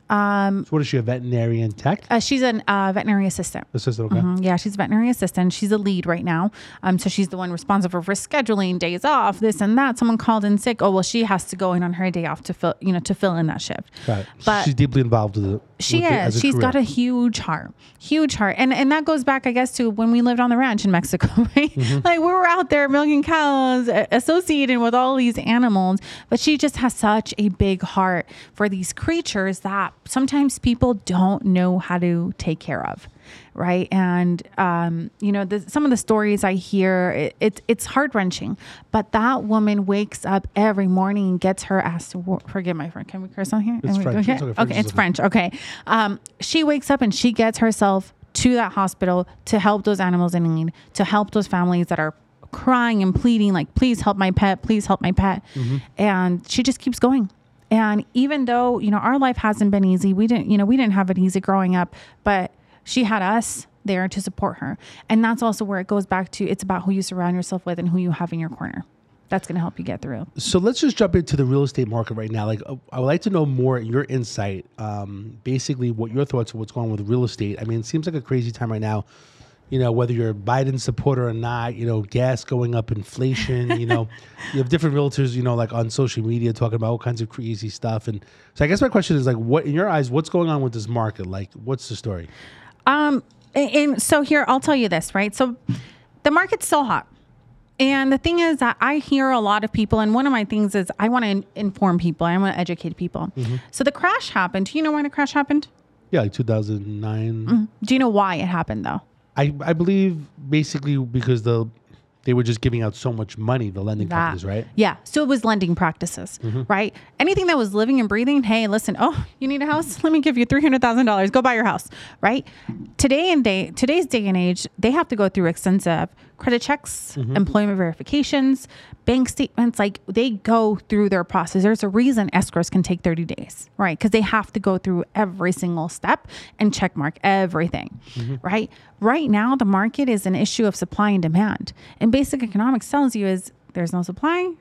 Um, so what is she, a veterinarian tech? Uh, she's a uh, veterinary assistant. Assistant, okay. Mm-hmm. Yeah, she's a veterinary assistant. She's a lead right now. Um, so she's the one responsible for scheduling days off, this and that. Someone called in sick. Oh, well, she has to go in on her day off to fill, you know, to fill in that shift. Got it. But she's deeply involved with it. She with is. The, as a she's career. Got a huge heart, huge heart. And and that goes back, I guess, to when we lived on the ranch in Mexico, right? Mm-hmm. Like we were out there milking cows, associated with all these animals. But she just has such a big heart for these creatures that sometimes people don't know how to take care of, right? And, um, you know, the, some of the stories I hear, it, it, it's heart-wrenching. But that woman wakes up every morning and gets her ass to work. Forgive my friend. Can we curse on here? It's French. Okay, it's, okay, it's French. Okay. Um, she wakes up and she gets herself to that hospital to help those animals in need, to help those families that are crying and pleading, like, please help my pet, please help my pet. Mm-hmm. And she just keeps going. And even though, you know, our life hasn't been easy, we didn't, you know, we didn't have it easy growing up, but she had us there to support her. And that's also where it goes back to, it's about who you surround yourself with and who you have in your corner. That's going to help you get through. So let's just jump into the real estate market right now. Like, uh, I would like to know more your insight, um, basically what your thoughts are, what's going on with real estate. I mean, it seems like a crazy time right now. You know, whether you're a Biden supporter or not, you know, gas going up, inflation, you know, you have different realtors, you know, like on social media talking about all kinds of crazy stuff. And so I guess my question is like, what, in your eyes, what's going on with this market? Like, what's the story? Um, and, and so here, I'll tell you this, right? So the market's still hot. And the thing is that I hear a lot of people, and one of my things is I want to inform people. I want to educate people. Mm-hmm. So the crash happened. Do you know when the crash happened? Yeah, like two thousand nine. Mm-hmm. Do you know why it happened though? I, I believe basically because the they were just giving out so much money, the lending that, companies, right? Yeah. So it was lending practices, mm-hmm. right? Anything that was living and breathing. Hey, listen, oh, you need a house? Let me give you three hundred thousand dollars. Go buy your house, right? Today and day, today's day and age, they have to go through extensive credit checks, mm-hmm. employment verifications, bank statements. Like, they go through their process. There's a reason escrows can take thirty days, right? Because they have to go through every single step and check mark everything, mm-hmm. right? Right now, the market is an issue of supply and demand. And basic economics tells you is there's no supply,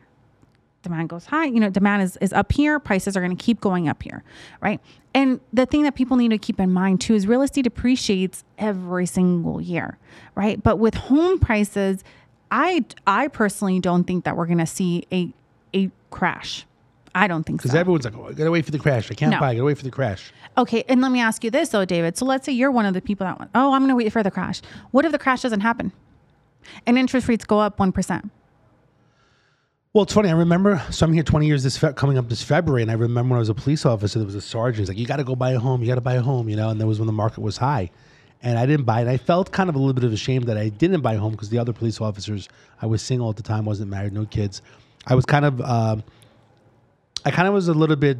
demand goes high. You know, demand is, is up here. Prices are going to keep going up here, right? And the thing that people need to keep in mind too is real estate depreciates every single year, right? But with home prices, I I personally don't think that we're going to see a a crash. I don't think so. Because everyone's like, oh, I got to wait for the crash. I can't no. buy. I got to wait for the crash. Okay. And let me ask you this though, David. So let's say you're one of the people that went, oh, I'm going to wait for the crash. What if the crash doesn't happen and interest rates go up one percent? Well, it's funny. I remember, so I'm here twenty years this fe- coming up this February, and I remember when I was a police officer, there was a sergeant. He's like, you got to go buy a home. You got to buy a home, you know, and that was when the market was high. And I didn't buy it. I felt kind of a little bit of ashamed that I didn't buy a home because the other police officers, I was single at the time, wasn't married, no kids. I was kind of, uh, I kind of was a little bit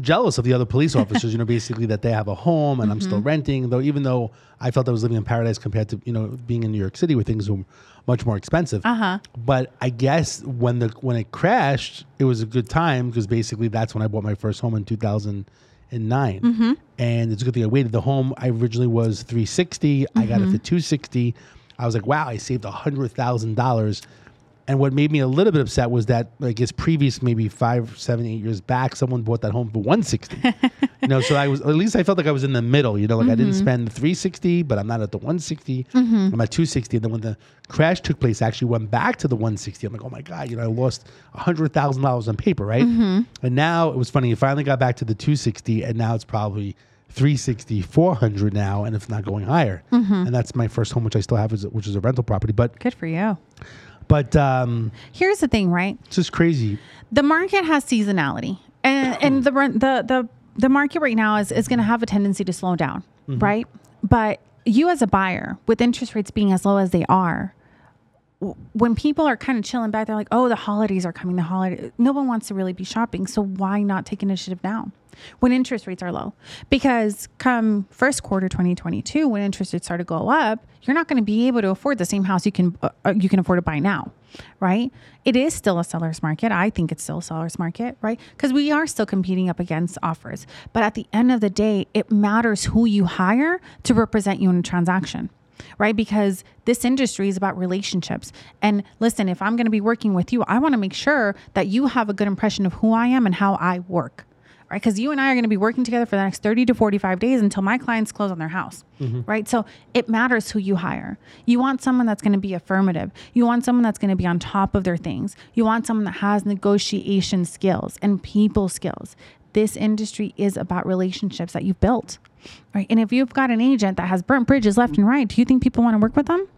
jealous of the other police officers, you know, basically that they have a home and mm-hmm. I'm still renting, though, even though I felt I was living in paradise compared to, you know, being in New York City where things were much more expensive. Uh-huh. But I guess when the when it crashed, it was a good time because basically that's when I bought my first home in two thousand nine. Mm-hmm. And it's a good thing I waited. The home I originally was three sixty. Mm-hmm. I got it for two sixty. I was like, wow, I saved one hundred thousand dollars. And what made me a little bit upset was that, I guess, previous maybe five, seven, eight years back, someone bought that home for one sixty. You know, so I was, at least I felt like I was in the middle. You know, like mm-hmm. I didn't spend the three sixty, but I'm not at the one sixty. Mm-hmm. I'm at two sixty. And then when the crash took place, I actually went back to the one sixty. I'm like, oh my God, you know, I lost one hundred thousand dollars on paper, right? Mm-hmm. And now it was funny. It finally got back to the two sixty, and now it's probably three sixty, four hundred now, and it's not going higher. Mm-hmm. And that's my first home, which I still have, which is a rental property. But good for you. But um, here's the thing, right? It's just crazy. The market has seasonality, and and the the the, the market right now is, is going to have a tendency to slow down, mm-hmm. right? But you as a buyer, with interest rates being as low as they are, w- when people are kind of chilling back, they're like, "Oh, the holidays are coming. The holiday. No one wants to really be shopping, so why not take initiative now?" When interest rates are low, because come first quarter twenty twenty-two, when interest rates start to go up, you're not going to be able to afford the same house you can uh, you can afford to buy now, right? It is still a seller's market. I think it's still a seller's market, right? Because we are still competing up against offers. But at the end of the day, it matters who you hire to represent you in a transaction, right? Because this industry is about relationships. And listen, if I'm going to be working with you, I want to make sure that you have a good impression of who I am and how I work. Right, because you and I are going to be working together for the next thirty to forty-five days until my clients close on their house, mm-hmm. right? So it matters who you hire. You want someone that's going to be affirmative. You want someone that's going to be on top of their things. You want someone that has negotiation skills and people skills. This industry is about relationships that you've built, right? And if you've got an agent that has burnt bridges left and right, do you think people want to work with them?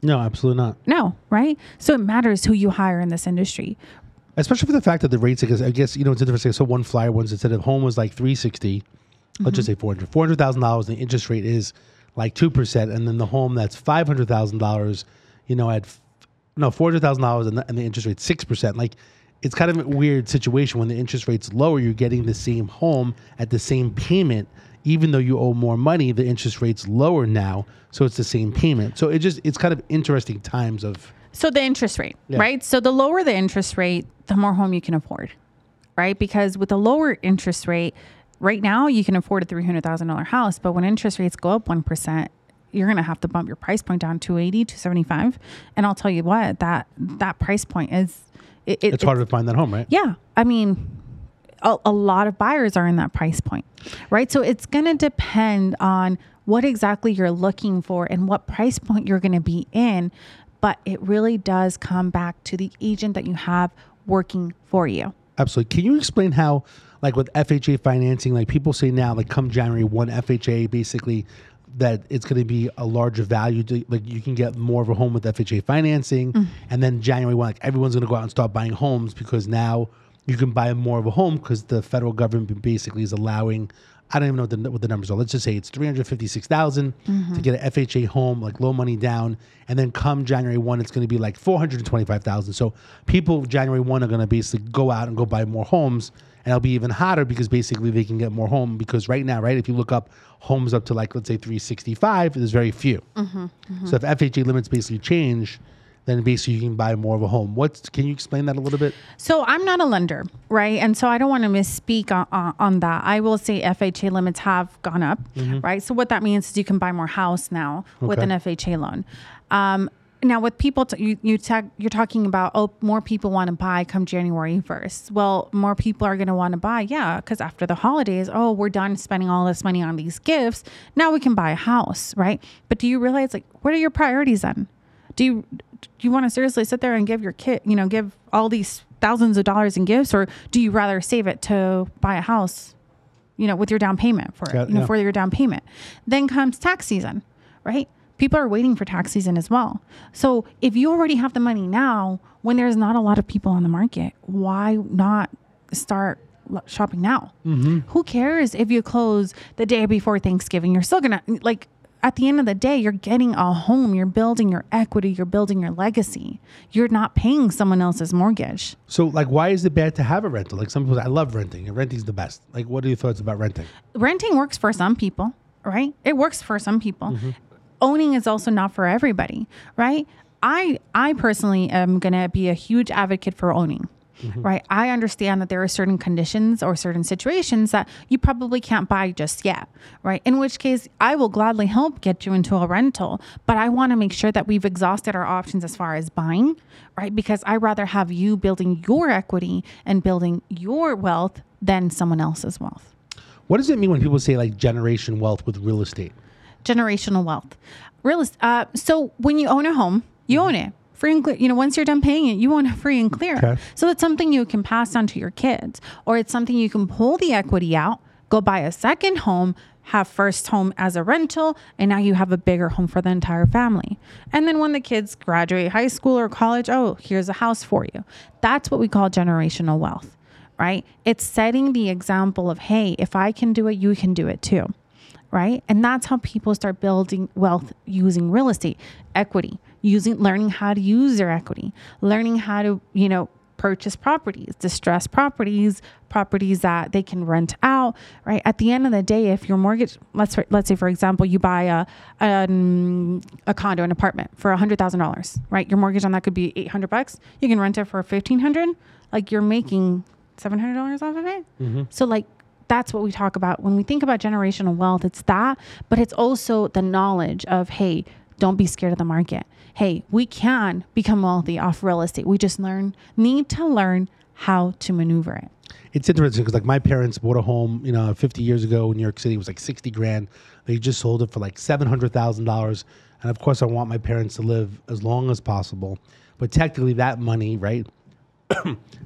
No, absolutely not. No, right? So it matters who you hire in this industry. Especially for the fact that the rates, I guess, you know, it's interesting. So one flyer once it said if home was like three sixty, mm-hmm. let's just say four hundred, four hundred thousand dollars, the interest rate is like two percent. And then the home that's five hundred thousand dollars, you know, at, no, four hundred thousand dollars and, and the interest rate's six percent. Like, it's kind of a weird situation when the interest rate's lower, you're getting the same home at the same payment. Even though you owe more money, the interest rate's lower now. So it's the same payment. So it just, it's kind of interesting times of... So the interest rate, yeah. right? So the lower the interest rate, the more home you can afford, right? Because with a lower interest rate, right now you can afford a three hundred thousand dollars house, but when interest rates go up one percent, you're going to have to bump your price point down to two eighty, two seventy-five. And I'll tell you what, that that price point is... It, it, it's, it's harder to find that home, right? Yeah. I mean... A, a lot of buyers are in that price point, right? So it's going to depend on what exactly you're looking for and what price point you're going to be in. But it really does come back to the agent that you have working for you. Absolutely. Can you explain how, like with F H A financing, like people say now, like come January first, F H A basically that it's going to be a larger value, to, like you can get more of a home with F H A financing. Mm. And then January first, like everyone's going to go out and start buying homes because now you can buy more of a home because the federal government basically is allowing, I don't even know what the, what the numbers are. Let's just say it's three hundred fifty-six thousand dollars mm-hmm. to get an F H A home, like low money down. And then come January first, it's going to be like four hundred twenty-five thousand dollars. So people January first are going to basically go out and go buy more homes. And it'll be even hotter because basically they can get more home because right now, right, if you look up homes up to like, let's say three sixty-five, there's very few. Mm-hmm. Mm-hmm. So if F H A limits basically change, then basically you can buy more of a home. What's, can you explain that a little bit? So I'm not a lender, right? And so I don't want to misspeak on, on, on that. I will say F H A limits have gone up, mm-hmm. right? So what that means is you can buy more house now okay. with an F H A loan. Um, now with people, t- you, you ta- you're talking about, oh, more people want to buy come January first. Well, more people are going to want to buy. Yeah. Cause after the holidays, oh, we're done spending all this money on these gifts. Now we can buy a house. Right. But do you realize, like, what are your priorities then? Do you, do you want to seriously sit there and give your kid, you know, give all these thousands of dollars in gifts, or do you rather save it to buy a house, you know, with your down payment for it, yeah, you know, yeah. for your down payment? Then comes tax season, right? People are waiting for tax season as well. So if you already have the money now, when there's not a lot of people on the market, why not start shopping now? Mm-hmm. Who cares if you close the day before Thanksgiving? You're still going to, like, at the end of the day, you're getting a home, you're building your equity, you're building your legacy. You're not paying someone else's mortgage. So, like, why is it bad to have a rental? Like, some people say, I love renting, and renting's the best. Like, what are your thoughts about renting? Renting works for some people, right? It works for some people. Mm-hmm. Owning is also not for everybody, right? I, I personally am going to be a huge advocate for owning. Mm-hmm. Right. I understand that there are certain conditions or certain situations that you probably can't buy just yet. Right. In which case, I will gladly help get you into a rental. But I want to make sure that we've exhausted our options as far as buying. Right. Because I rather have you building your equity and building your wealth than someone else's wealth. What does it mean when people say, like, generation wealth with real estate? Generational wealth. Real estate. Uh, so when you own a home, you own it. Free and clear. You know, once you're done paying it, you want it free and clear. Okay. So it's something you can pass on to your kids, or it's something you can pull the equity out, go buy a second home, have first home as a rental, and now you have a bigger home for the entire family. And then when the kids graduate high school or college, oh, here's a house for you. That's what we call generational wealth, right? It's setting the example of, hey, if I can do it, you can do it too, right? And that's how people start building wealth using real estate equity. Using, learning how to use their equity, learning how to, you know, purchase properties, distressed properties, properties that they can rent out, right? At the end of the day, if your mortgage, let's let's say, for example, you buy a a, a condo, an apartment for one hundred thousand dollars, right? Your mortgage on that could be eight hundred bucks. You can rent it for fifteen hundred. Like, you're making seven hundred dollars off of it. Mm-hmm. So, like, that's what we talk about. When we think about generational wealth, it's that, but it's also the knowledge of, hey, don't be scared of the market. Hey, we can become wealthy off real estate. We just learn, need to learn how to maneuver it. It's interesting because, like, my parents bought a home, you know, fifty years ago in New York City. It was like sixty grand. They just sold it for like seven hundred thousand dollars. And of course, I want my parents to live as long as possible. But technically, that money, right,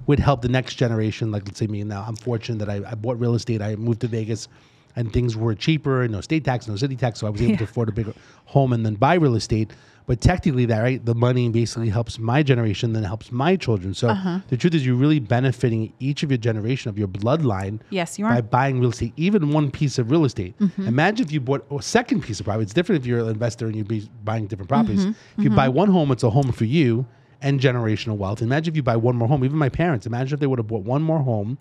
would help the next generation. Like, let's say me now. I'm fortunate that I, I bought real estate. I moved to Vegas. And things were cheaper, no state tax, no city tax. So I was able yeah. to afford a bigger home and then buy real estate. But technically that, right, the money basically helps my generation, then helps my children. So uh-huh. the truth is you're really benefiting each of your generation of your bloodline yes, you are. by buying real estate, even one piece of real estate. Mm-hmm. Imagine if you bought a second piece of property. It's different if you're an investor and you're buying different properties. Mm-hmm. If you mm-hmm. buy one home, it's a home for you and generational wealth. Imagine if you buy one more home. Even my parents, imagine if they would have bought one more home,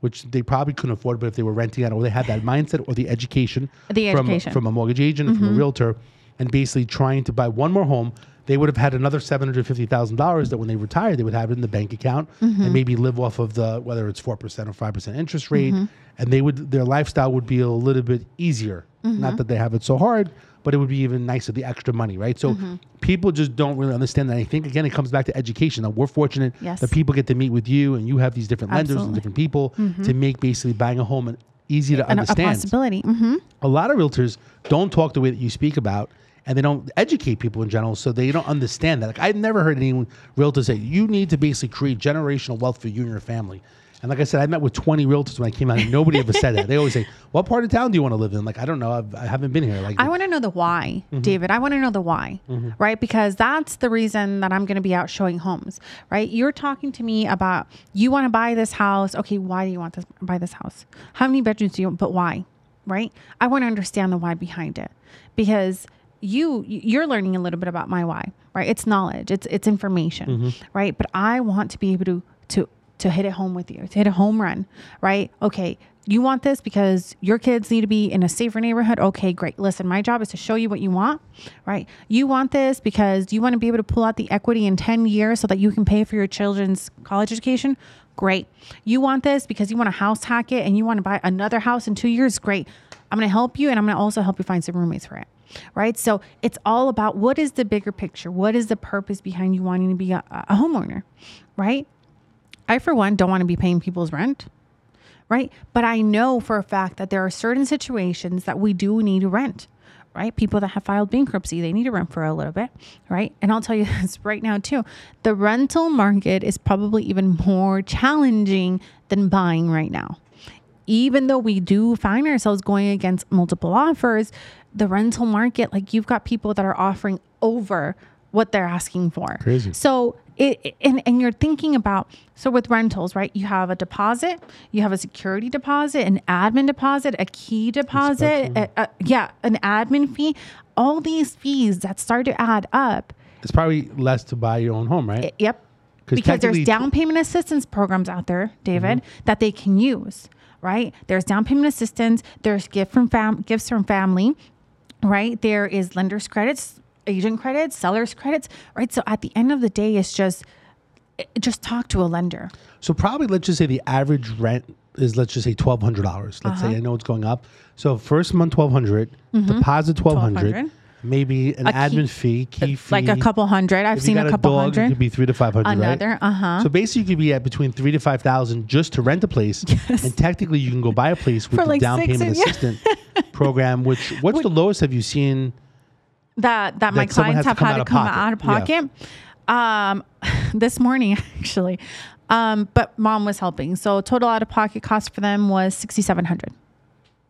which they probably couldn't afford, but if they were renting out, or they had that mindset or the education, the education. From, from a mortgage agent, mm-hmm. from a realtor, and basically trying to buy one more home, they would have had another seven hundred fifty thousand dollars that when they retired, they would have it in the bank account mm-hmm. and maybe live off of the, whether it's four percent or five percent interest rate, mm-hmm. and they would their lifestyle would be a little bit easier. Mm-hmm. Not that they have it so hard, but it would be even nicer, the extra money, right? So mm-hmm. people just don't really understand that. I think, again, it comes back to education. Now, we're fortunate yes. that people get to meet with you, and you have these different Absolutely. lenders and different people mm-hmm. to make basically buying a home an easy to and understand. A possibility. Mm-hmm. A lot of realtors don't talk the way that you speak about, and they don't educate people in general, so they don't understand that. Like, I've never heard anyone realtor say, you need to basically create generational wealth for you and your family. And like I said, I met with twenty realtors when I came out, and nobody ever said that. They always say, what part of town do you want to live in? Like, I don't know. I've, I haven't been here. Like, I want to know the why, mm-hmm. David. I want to know the why, mm-hmm. right? Because that's the reason that I'm going to be out showing homes, right? You're talking to me about, you want to buy this house. Okay, why do you want to buy this house? How many bedrooms do you want? But why, right? I want to understand the why behind it, because you, you're learning a little bit about my why, right? It's knowledge. It's it's information, mm-hmm. right? But I want to be able to to to hit it home with you, to hit a home run, right? Okay, you want this because your kids need to be in a safer neighborhood. Okay, great. Listen, my job is to show you what you want, right? You want this because you want to be able to pull out the equity in ten years so that you can pay for your children's college education. Great. You want this because you want to house hack it and you want to buy another house in two years. Great. I'm going to help you. And I'm going to also help you find some roommates for it. Right. So it's all about what is the bigger picture? What is the purpose behind you wanting to be a, a homeowner? Right. I, for one, don't want to be paying people's rent. Right. But I know for a fact that there are certain situations that we do need to rent. Right. People that have filed bankruptcy, they need to rent for a little bit. Right. And I'll tell you this right now, too. The rental market is probably even more challenging than buying right now. Even though we do find ourselves going against multiple offers, the rental market, like you've got people that are offering over what they're asking for. Crazy. So it, and, and you're thinking about, so with rentals, right, you have a deposit, you have a security deposit, an admin deposit, a key deposit, a, a, yeah, an admin fee, all these fees that start to add up. It's probably less to buy your own home, right? It, yep. Because there's down payment assistance programs out there, David, mm-hmm. that they can use. Right. There's down payment assistance. There's gift from fam- gifts from family. Right. There is lender's credits, agent credits, seller's credits. Right. So at the end of the day, it's just it, just talk to a lender. So probably let's just say the average rent is, let's just say twelve hundred dollars. Let's uh-huh. say I know it's going up. So first month, twelve hundred dollars, mm-hmm. deposit twelve hundred dollars. Maybe an a admin key, fee, key fee. Like a couple hundred. I've if seen a couple a dog, hundred. It could be three to five hundred. Another, right? uh-huh. So basically you could be at between three to five thousand just to rent a place. Yes. And technically you can go buy a place with the like down payment and, yeah. assistance program, which what's which, the lowest have you seen that that, that my clients have had to come out of pocket? Yeah. Um this morning actually. Um, but mom was helping. So total out of pocket cost for them was sixty seven hundred.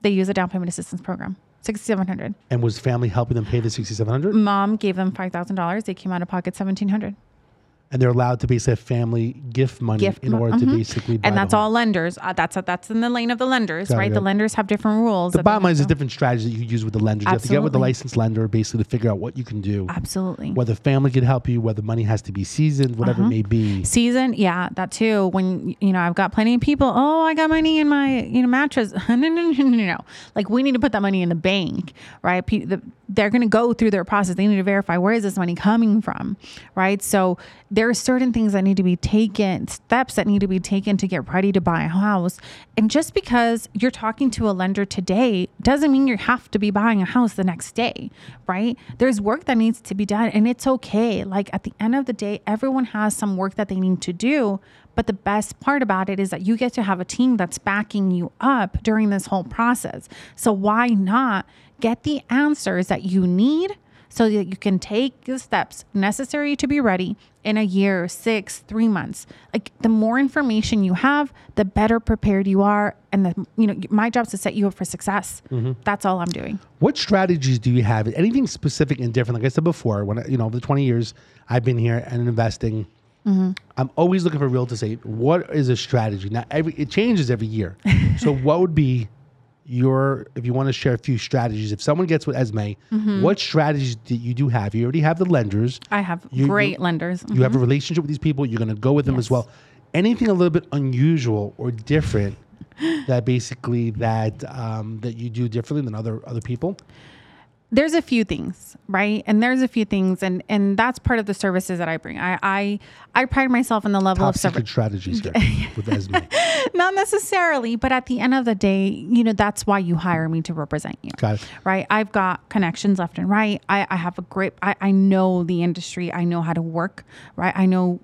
They use a down payment assistance program. sixty-seven hundred dollars. And was family helping them pay the sixty-seven hundred dollars? Mom gave them five thousand dollars. They came out of pocket seventeen hundred dollars. And they're allowed to basically have family gift money gift in order mm-hmm. to basically buy. And that's all lenders. Uh, that's a, that's in the lane of the lenders, got right? It, the lenders have different rules. The bottom line is a different strategy that you use with the lenders. Absolutely. You have to get with the licensed lender basically to figure out what you can do. Absolutely. Whether family can help you, whether money has to be seasoned, whatever uh-huh. it may be. Seasoned, yeah, that too. When, you know, I've got plenty of people, oh, I got money in my, you know, mattress. no, no, no, no, no. Like we need to put that money in the bank, right? P- the, they're going to go through their process. They need to verify where is this money coming from, right? So there are certain things that need to be taken, steps that need to be taken to get ready to buy a house. And just because you're talking to a lender today doesn't mean you have to be buying a house the next day, right? There's work that needs to be done and it's okay. Like at the end of the day, everyone has some work that they need to do. But the best part about it is that you get to have a team that's backing you up during this whole process. So why not get the answers that you need so that you can take the steps necessary to be ready in a year, six, three months. Like the more information you have, the better prepared you are. And the, you know, my job is to set you up for success. Mm-hmm. That's all I'm doing. What strategies do you have? Anything specific and different? Like I said before, when I, you know, the twenty years I've been here and investing, mm-hmm. I'm always looking for a realtor to say, what is a strategy? Now every, it changes every year. So what would be your, if you want to share a few strategies, if someone gets with Esme, mm-hmm. what strategies do you do have? You already have the lenders. I have you, great you, lenders. Mm-hmm. You have a relationship with these people. You're going to go with them yes. as well. Anything a little bit unusual or different that basically that um, that you do differently than other other people? There's a few things, right? And there's a few things, and, and that's part of the services that I bring. I I, I pride myself in the level Top of service strategies here with Esme. Not necessarily, but at the end of the day, you know, that's why you hire me to represent you. Got it. Right? I've got connections left and right. I, I have a great. I, I know the industry. I know how to work. Right? I know.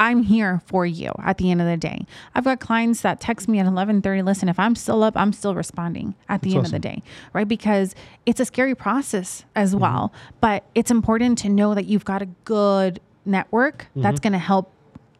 I'm here for you at the end of the day. I've got clients that text me at eleven thirty. Listen, if I'm still up, I'm still responding at the That's end awesome. Of the day, right? Because it's a scary process as mm-hmm. well, but it's important to know that you've got a good network mm-hmm. that's going to help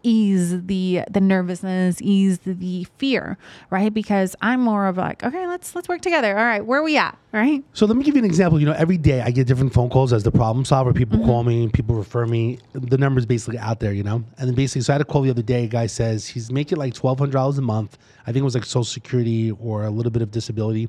ease the the nervousness, ease the, the fear, right? Because I'm more of like, okay, let's let's work together. All right, where are we at, right? So let me give you an example. You know, every day I get different phone calls as the problem solver. People mm-hmm. call me, people refer me. The number's basically out there, you know? And then basically, so I had a call the other day. A guy says he's making like twelve hundred dollars a month. I think it was like Social Security or a little bit of disability.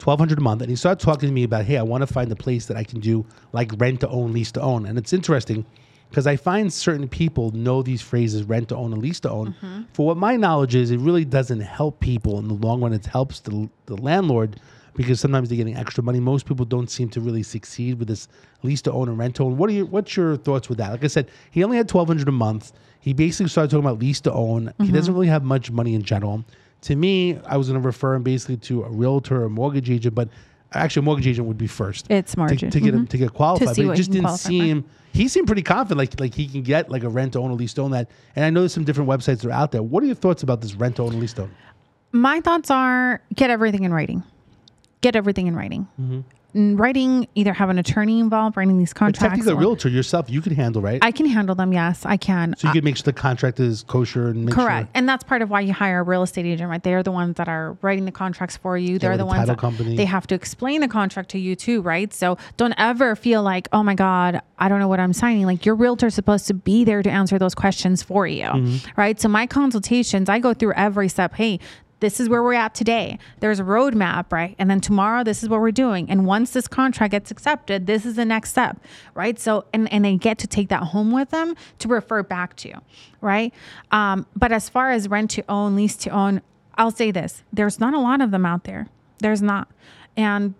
twelve hundred dollars a month. And he started talking to me about, hey, I want to find a place that I can do like rent to own, lease to own. And it's interesting Because I find certain people know these phrases, rent to own and lease to own. Mm-hmm. For what my knowledge is, it really doesn't help people in the long run. It helps the, the landlord because sometimes they're getting extra money. Most people don't seem to really succeed with this lease to own and rent to own. What are your, what's your thoughts with that? Like I said, he only had twelve hundred dollars a month. He basically started talking about lease to own. Mm-hmm. He doesn't really have much money in general. To me, I was going to refer him basically to a realtor or a mortgage agent, but actually a mortgage agent would be first. It's margin. To, to get mm-hmm. him to get qualified. To but it just didn't seem, for. He seemed pretty confident, like like he can get like a rent to own or lease to own that. And I know there's some different websites that are out there. What are your thoughts about this rent to own or lease to own? My thoughts are get everything in writing. Get everything in writing. Mm-hmm. In writing, either have an attorney involved writing these contracts. But technically, a realtor yourself, you can handle, right? I can handle them. Yes, I can. So you can make sure the contract is kosher and make correct. Sure. And that's part of why you hire a real estate agent, right? They're the ones that are writing the contracts for you. They're yeah, the, the ones title that company. They have to explain the contract to you too, right? So don't ever feel like, oh my God, I don't know what I'm signing. Like your realtor is supposed to be there to answer those questions for you, mm-hmm. right? So my consultations, I go through every step. Hey, this is where we're at today. There's a roadmap, right? And then tomorrow, this is what we're doing. And once this contract gets accepted, this is the next step, right? So, and, and they get to take that home with them to refer back to, right? Um, but as far as rent to own, lease to own, I'll say this, there's not a lot of them out there. There's not. And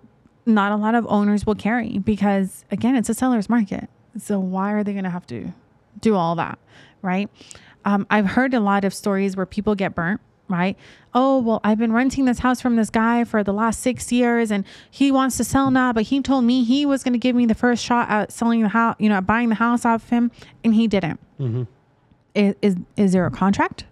not a lot of owners will carry because again, it's a seller's market. So why are they going to have to do all that, right? Um, I've heard a lot of stories where people get burnt. Right? Oh, well, I've been renting this house from this guy for the last six years and he wants to sell now, but he told me he was going to give me the first shot at selling the house, you know, at buying the house off of him. And he didn't. Mm-hmm. Is, is, is there a contract?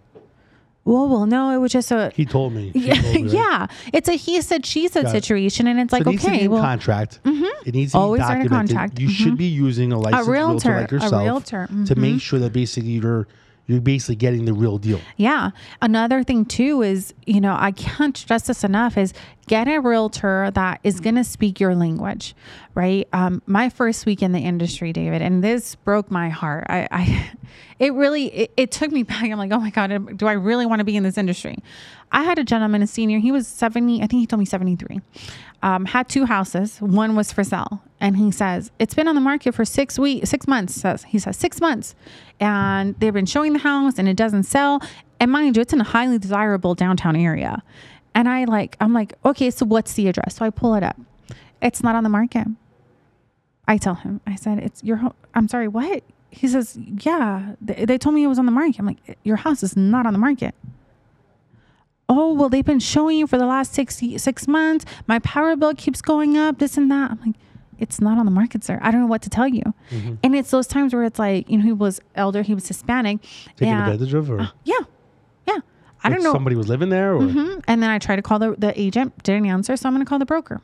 Well, well, no, it was just a, he told me. Yeah. Told me, right? Yeah. It's a, he said, she said situation. And it's so like, it needs okay, to be in well, contract. Mm-hmm. It needs to always be documented. A contract. You mm-hmm. should be using a licensed a realtor, realtor like yourself a realtor. Mm-hmm. to make sure that basically you're You're basically getting the real deal. Yeah. Another thing too is, you know, I can't stress this enough is get a realtor that is going to speak your language, right? Um, my first week in the industry, David, and this broke my heart. I, I it really, it, it took me back. I'm like, oh my God, do I really want to be in this industry? I had a gentleman, a senior, he was seventy. I think he told me seventy-three, um, had two houses. One was for sale. And he says, it's been on the market for six weeks, six months. Says, he says six months and they've been showing the house and it doesn't sell. And mind you, it's in a highly desirable downtown area. And I like, I'm like, okay, so what's the address? So I pull it up. It's not on the market. I tell him, I said, it's your home. I'm sorry, what? He says, yeah, they, they told me it was on the market. I'm like, your house is not on the market. Oh, well, they've been showing you for the last six, six months. My power bill keeps going up, this and that. I'm like, it's not on the market, sir. I don't know what to tell you. Mm-hmm. And it's those times where it's like, you know, he was elder, he was Hispanic. Taking and, advantage of her? Uh, yeah. Yeah. Like I don't know. Somebody was living there? Or? Mm-hmm. And then I tried to call the, the agent, didn't answer, so I'm going to call the broker,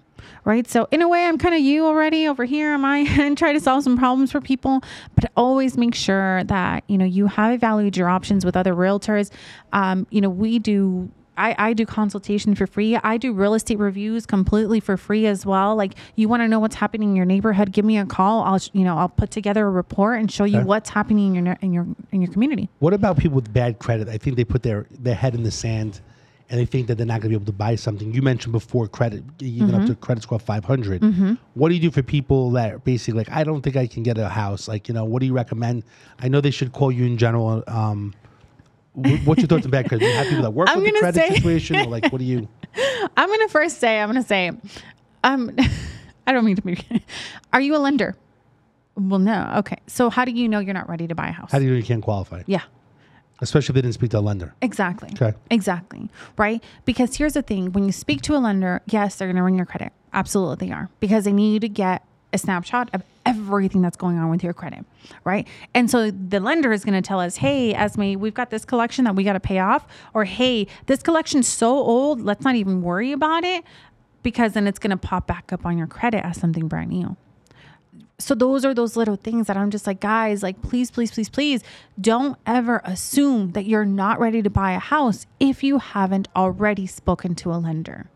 right? So in a way, I'm kind of you already over here, am I? And try to solve some problems for people, but always make sure that, you know, you have evaluated your options with other realtors. Um, you know, we do... I, I do consultation for free. I do real estate reviews completely for free as well. Like you want to know what's happening in your neighborhood, give me a call. I'll, you know, I'll put together a report and show you okay. what's happening in your, in your, in your community. What about people with bad credit? I think they put their, their head in the sand and they think that they're not going to be able to buy something. You mentioned before credit, even mm-hmm. up to a credit score of five hundred. Mm-hmm. What do you do for people that are basically like, I don't think I can get a house. Like, you know, what do you recommend? I know they should call you in general, um, what's your thoughts on bad credit? Do you have people that work I'm with the credit say, situation? Or like, what do you? I'm going to first say, I'm going to say, um, I don't mean to be. Are you a lender? Well, no. Okay. So how do you know you're not ready to buy a house? How do you know you can't qualify? Yeah. Especially if they didn't speak to a lender. Exactly. Okay. Exactly. Right? Because here's the thing. When you speak to a lender, yes, they're going to ring your credit. Absolutely they are. Because they need you to get a snapshot of everything that's going on with your credit, right? And so the lender is going to tell us, hey, Esme, we've got this collection that we got to pay off, or hey, this collection's so old, let's not even worry about it, because then it's going to pop back up on your credit as something brand new. So those are those little things that I'm just like, guys, like, please, please, please, please don't ever assume that you're not ready to buy a house if you haven't already spoken to a lender.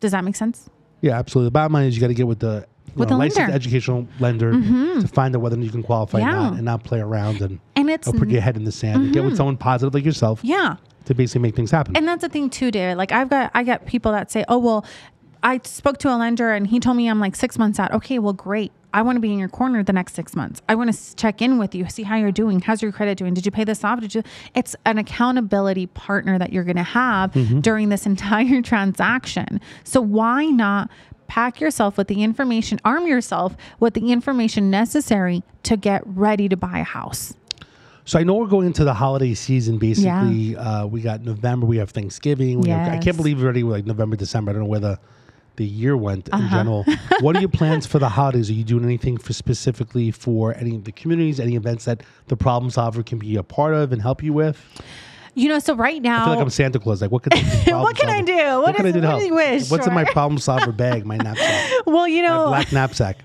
Does that make sense? Yeah, absolutely. The bottom line is you got to get with the You with know, a licensed lender. Educational lender mm-hmm. to find out whether you can qualify yeah. or not, and not play around and, and it's, put your head in the sand mm-hmm. and get with someone positive like yourself yeah. to basically make things happen. And that's the thing too, David. Like I've got, I got people that say, oh, well, I spoke to a lender and he told me I'm like six months out. Okay, well, great. I want to be in your corner the next six months. I want to check in with you, see how you're doing. How's your credit doing? Did you pay this off? Did you? It's an accountability partner that you're going to have mm-hmm. during this entire transaction. So why not pack yourself with the information, arm yourself with the information necessary to get ready to buy a house? So I know we're going into the holiday season, basically. Yeah. Uh, we got November, we have Thanksgiving. We yes. have, I can't believe already we're like November, December. I don't know where the... the year went uh-huh. in general. What are your plans for the holidays? Are you doing anything for specifically for any of the communities, any events that the problem solver can be a part of and help you with? You know, so right now I feel like I'm Santa Claus. Like, what could what can I do? What, what can is, I do? What do you wish? What's or? in my problem solver bag? My knapsack. Well, you know, my black knapsack.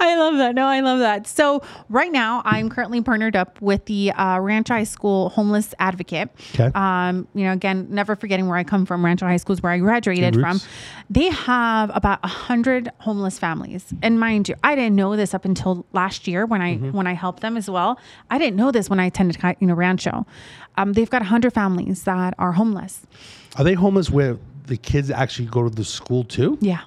I love that. No, I love that. So right now I'm currently partnered up with the uh, Rancho High School Homeless Advocate. Okay. Um, you know, again, never forgetting where I come from. Rancho High School is where I graduated from. They have about a hundred homeless families. And mind you, I didn't know this up until last year when I, mm-hmm. when I helped them as well. I didn't know this when I attended, you know, Rancho. Um, they've got a hundred families that are homeless. Are they homeless where the kids actually go to the school too? Yeah.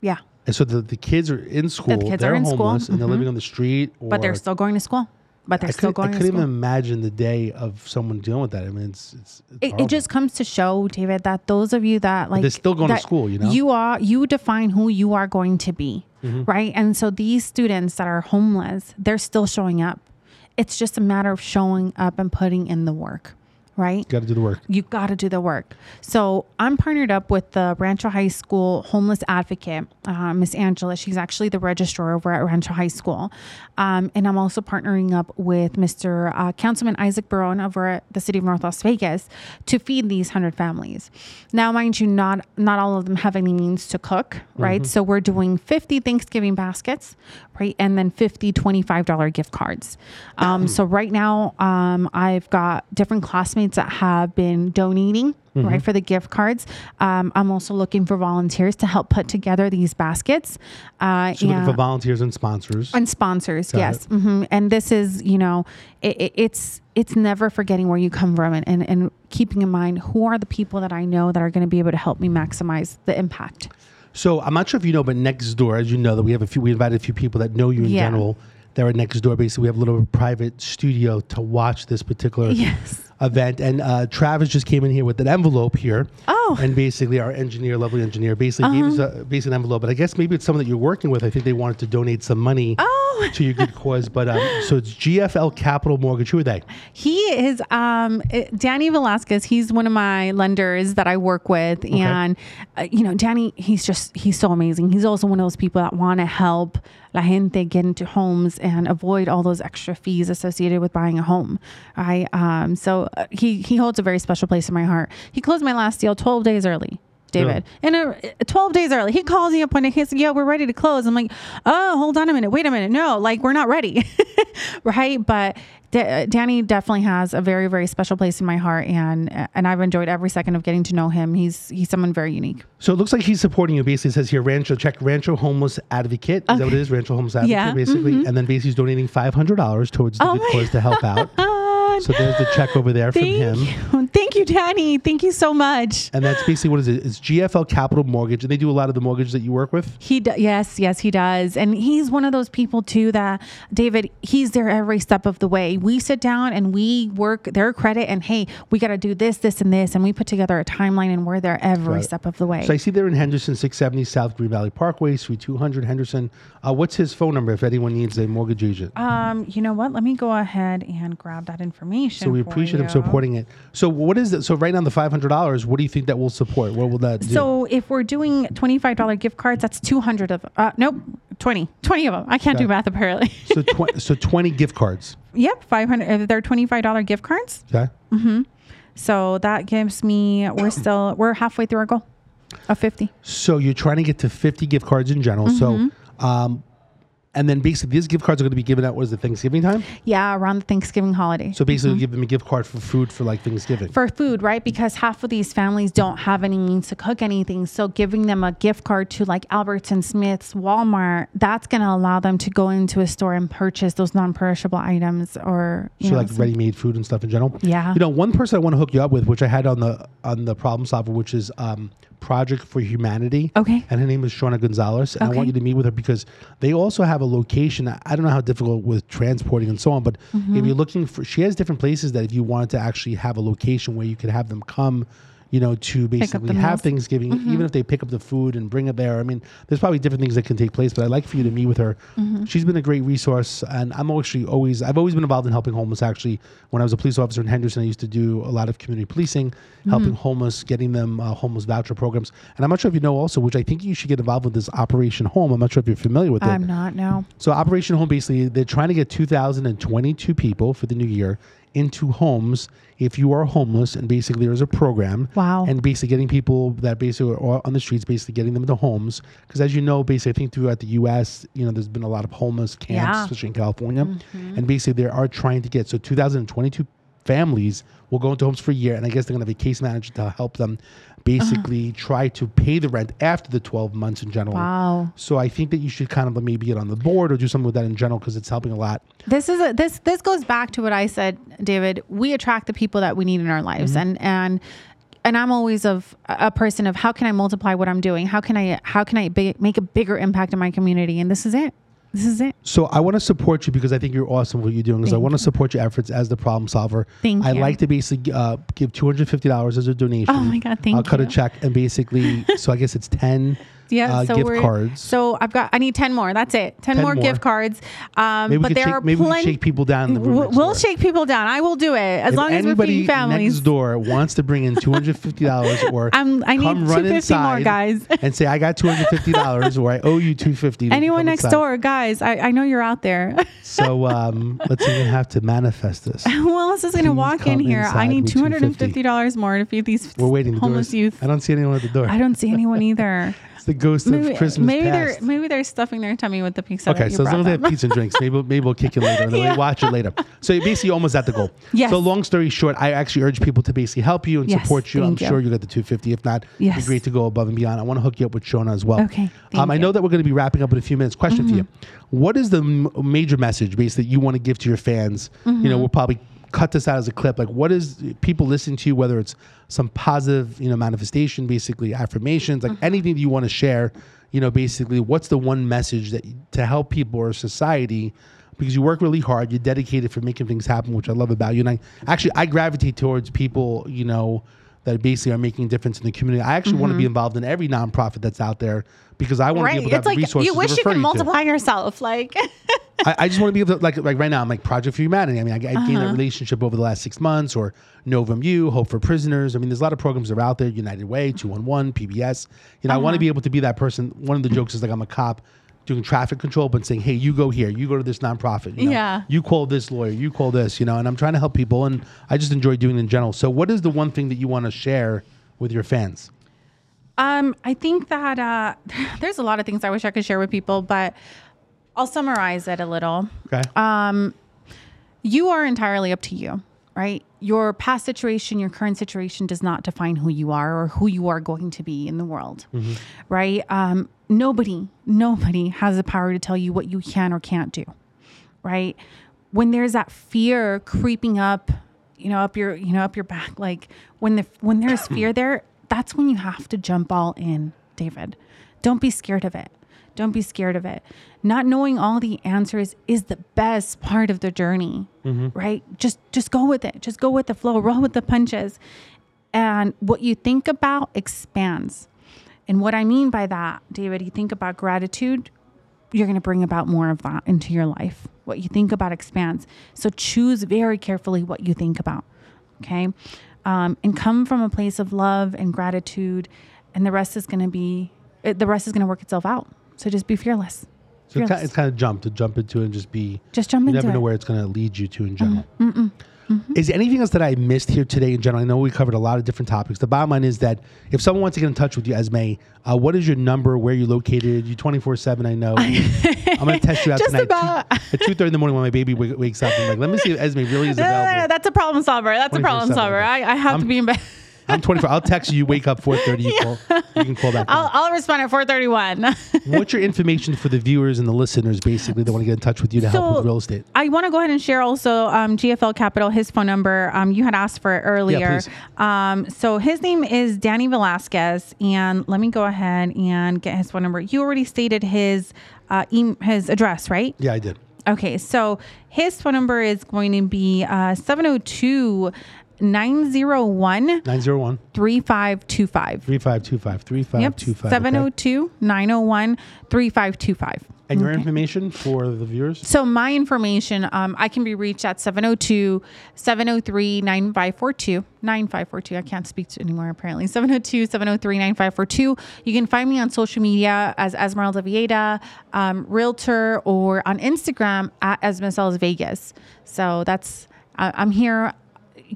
Yeah. And so the, the kids are in school, the kids they're are in homeless, school. Mm-hmm. and they're living on the street. Or but they're still going to school. But they're I still going to school. I couldn't even imagine the day of someone dealing with that. I mean, it's it's, it's it, it just comes to show, David, that those of you that like... But they're still going to school, you know? You are you define who you are going to be, mm-hmm. right? And so these students that are homeless, they're still showing up. It's just a matter of showing up and putting in the work. Right? Got to do the work. You got to do the work. So I'm partnered up with the Rancho High School Homeless Advocate, uh, Miss Angela. She's actually the registrar over at Rancho High School. Um, and I'm also partnering up with Mister Uh, Councilman Isaac Barron over at the city of North Las Vegas to feed these one hundred families. Now, mind you, not, not all of them have any means to cook, right? Mm-hmm. So we're doing fifty Thanksgiving baskets, right? And then fifty twenty-five dollar gift cards. Um, so right now, um, I've got different classmates that have been donating mm-hmm. right for the gift cards. Um, I'm also looking for volunteers to help put together these baskets. Uh, so looking for volunteers and sponsors. And sponsors, Got yes. Mm-hmm. And this is, you know, it, it, it's it's never forgetting where you come from and, and, and keeping in mind who are the people that I know that are going to be able to help me maximize the impact. So I'm not sure if you know, but next door, as you know, that we have a few, we invited a few people that know you in yeah. general. They're at next door. Basically, we have a little private studio to watch this particular yes. event. And uh, Travis just came in here with an envelope here. Oh. And basically, our engineer, lovely engineer, basically uh-huh. gave us a, basically an envelope. But I guess maybe it's someone that you're working with. I think they wanted to donate some money oh. to your good cause. But um, so it's G F L Capital Mortgage. Who are they? He is um, Danny Velasquez. He's one of my lenders that I work with. Okay. And, uh, you know, Danny, he's just, he's so amazing. He's also one of those people that want to help la gente get into homes and avoid all those extra fees associated with buying a home. I um, so he he holds a very special place in my heart. He closed my last deal twelve days early, David. Yeah. And a, twelve days early, he calls me up and he says, "Yo, we're ready to close." I'm like, "Oh, hold on a minute, wait a minute, no, like we're not ready," right? But D- Danny definitely has a very very special place in my heart, and and I've enjoyed every second of getting to know him. He's he's someone very unique. So it looks like he's supporting you. Basically, it says here, Rancho check Rancho Homeless Advocate. Is okay. that what it is? Rancho Homeless Advocate, yeah. basically. Mm-hmm. And then basically he's donating five hundred dollars towards the oh good cause to help out. So there's the check over there from Thank him. You. Thank you, Danny. Thank you so much. And that's basically what it is. It's G F L Capital Mortgage. And they do a lot of the mortgages that you work with? He do- Yes, yes, he does. And he's one of those people, too, that, David, he's there every step of the way. We sit down and we work their credit. And, hey, we got to do this, this, and this. And we put together a timeline, and we're there every right. step of the way. So I see they're in Henderson, six seventy South Green Valley Parkway, Suite two hundred, Henderson. Uh, what's his phone number if anyone needs a mortgage agent? Um, you know what? Let me go ahead and grab that information. So we appreciate him supporting it. So what is it? So right now the five hundred dollars, what do you think that will support? What will that do? So if we're doing twenty-five dollar gift cards, that's two hundred of them. Uh, nope, twenty. twenty of them. I can't okay. do math apparently. so, tw- so twenty gift cards. Yep, five hundred. If they're twenty-five dollar gift cards. Okay. Mm-hmm. So that gives me, we're still, we're halfway through our goal of fifty. So you're trying to get to fifty gift cards in general. Mm-hmm. So, um, and then basically these gift cards are going to be given out, what is it, Thanksgiving time? Yeah, around the Thanksgiving holiday. So basically mm-hmm. give them a gift card for food for like Thanksgiving. For food, right? Because half of these families don't have any means to cook anything. So giving them a gift card to like Albertson, Smith's, Walmart, that's going to allow them to go into a store and purchase those non-perishable items or... You so know, like ready-made food and stuff in general? Yeah. You know, one person I want to hook you up with, which I had on the on the problem solver, which is um, Project for Humanity. Okay. And her name is Shawna Gonzalez. And okay. I want you to meet with her because they also have a location. I don't know how difficult with transporting and so on, but mm-hmm. if you're looking for, she has different places that if you wanted to actually have a location where you could have them come, you know, to basically have Thanksgiving, mm-hmm. even if they pick up the food and bring it there. I mean, there's probably different things that can take place, but I'd like for you to meet with her. Mm-hmm. She's been a great resource, and I'm actually always, I've always been involved in helping homeless, actually. When I was a police officer in Henderson, I used to do a lot of community policing, mm-hmm. helping homeless, getting them uh, homeless voucher programs. And I'm not sure if you know also, which I think you should get involved with, this Operation Home. I'm not sure if you're familiar with it. I'm not, no. So Operation Home, basically, they're trying to get two thousand twenty-two people for the new year into homes if you are homeless, and basically there's a program. Wow. And basically getting people that basically are on the streets, basically getting them into homes. Because as you know, basically I think throughout the U S, you know, there's been a lot of homeless camps, yeah. especially in California. Mm-hmm. And basically they are trying to get, so two thousand twenty-two families will go into homes for a year, and I guess they're going to have a case manager to help them basically uh-huh. try to pay the rent after the twelve months in general. Wow. So I think that you should kind of maybe get on the board or do something with that in general, because it's helping a lot. This is a, this this goes back to what I said, David. We attract the people that we need in our lives. Mm-hmm. and and and I'm always of a person of how can I multiply what I'm doing? How can I how can I be, make a bigger impact in my community? And this is it. This is it. So I want to support you because I think you're awesome what you're doing. Because I want to support your efforts as the problem solver. Thank I you. I like to basically uh, give two hundred fifty dollars as a donation. Oh my God, thank I'll you. I'll cut a check and basically, so I guess it's ten yeah, uh, so gift cards. So I've got, I need ten more. That's it. ten, ten more, more gift cards. Um, maybe but there shake, are maybe plenty. We shake people down in the room. We'll, we'll shake people down. I will do it as if long as we're feeding families. Anybody next door wants to bring in two hundred fifty dollars or I'm, I need come run inside more, guys. And say, I got two hundred fifty dollars or I owe you two hundred fifty dollars. Anyone next inside. door, guys. Guys, I, I know you're out there. So um, let's even have to manifest this. Well, this is going to walk in here. I need two hundred fifty dollars more to feed these We're waiting. homeless the youth. I don't see anyone at the door. I don't see anyone either. It's the ghost maybe, of Christmas maybe past. They're, maybe they're stuffing their tummy with the pizza. Okay, so as long as they have pizza and drinks, maybe, maybe we'll kick it later. And yeah. watch it later. So you're basically almost at the goal. Yes. So long story short, I actually urge people to basically help you and yes, support you. I'm you. sure you got the two hundred fifty. If not, yes. it'd be great to go above and beyond. I want to hook you up with Shawna as well. Okay. Um, I know you. that we're going to be wrapping up in a few minutes. Question mm-hmm. for you. What is the m- major message basically that you want to give to your fans? Mm-hmm. You know, we'll probably cut this out as a clip. Like, what is people listening to you, whether it's some positive, you know, manifestation, basically affirmations, like mm-hmm. anything that you want to share, you know, basically what's the one message that to help people or society, because you work really hard, you're dedicated for making things happen, which I love about you. And I actually, I gravitate towards people, you know, that basically are making a difference in the community. I actually mm-hmm. want to be involved in every nonprofit that's out there because I want right. to be able to it's have like resources to refer you to. You wish you could multiply yourself. Like, I, I just want to be able to, like, like right now, I'm like Project for Humanity. I mean, I, I've uh-huh. gained that relationship over the last six months or Novum U, Hope for Prisoners. I mean, there's a lot of programs that are out there, United Way, two one one, P B S. You know, uh-huh. I want to be able to be that person. One of the jokes is like I'm a cop doing traffic control, but saying, hey, you go here, you go to this nonprofit, you know, yeah. you call this lawyer, you call this, you know, and I'm trying to help people and I just enjoy doing it in general. So what is the one thing that you want to share with your fans? Um, I think that uh, there's a lot of things I wish I could share with people, but I'll summarize it a little. Okay. Um, you are entirely up to you, right? Your past situation, your current situation does not define who you are or who you are going to be in the world, mm-hmm. right? Um, Nobody, nobody has the power to tell you what you can or can't do, right? When there's that fear creeping up, you know, up your, you know, up your back, like when the when there's fear there, that's when you have to jump all in, David. Don't be scared of it. Don't be scared of it. Not knowing all the answers is the best part of the journey, mm-hmm. right? Just just go with it. Just go with the flow. Roll with the punches. And what you think about expands. And what I mean by that, David, you think about gratitude, you're going to bring about more of that into your life. What you think about expands. So choose very carefully what you think about, okay? Um, and come from a place of love and gratitude, and the rest is going to be, the rest is going to work itself out. So just be fearless. So fearless. It's kind of jump, to jump into it and just be, just jump into it. You never know where it's going to lead you to in general. Mm-mm. Mm-mm. Mm-hmm. Is there anything else that I missed here today in general? I know we covered a lot of different topics. The bottom line is that if someone wants to get in touch with you, Esme, uh, what is your number? Where are you located? You're twenty-four seven, I know. I'm going to test you out just tonight. About. Two, at two thirty in the morning when my baby w- wakes up. I'm like, let me see if Esme really is available. No, no, no, that's a problem solver. That's a problem solver. I, I have I'm, to be in bed. I'm twenty-four. I'll text you. You wake up four thirty. You, yeah. call, you can call back. I'll, I'll respond at four thirty-one. What's your information for the viewers and the listeners, basically, that want to get in touch with you to so help with real estate? I want to go ahead and share also um, G F L Capital, his phone number. Um, you had asked for it earlier. Yeah, um, so his name is Danny Velasquez. And let me go ahead and get his phone number. You already stated his, uh, e his address, right? Yeah, I did. Okay, so his phone number is going to be uh, seven oh two, nine oh one, nine oh one three five two five. three five two five. three five two five. seven oh two, nine oh one, three five two five. And your okay. information for the viewers? So my information, um, I can be reached at seven oh two, seven oh three, nine five four two. nine five four two. I can't speak to anymore, apparently. seven oh two, seven oh three, nine five four two. You can find me on social media as Esmeralda Villeda, um, Realtor, or on Instagram at Esmeralda Vegas. So that's, uh, I'm here.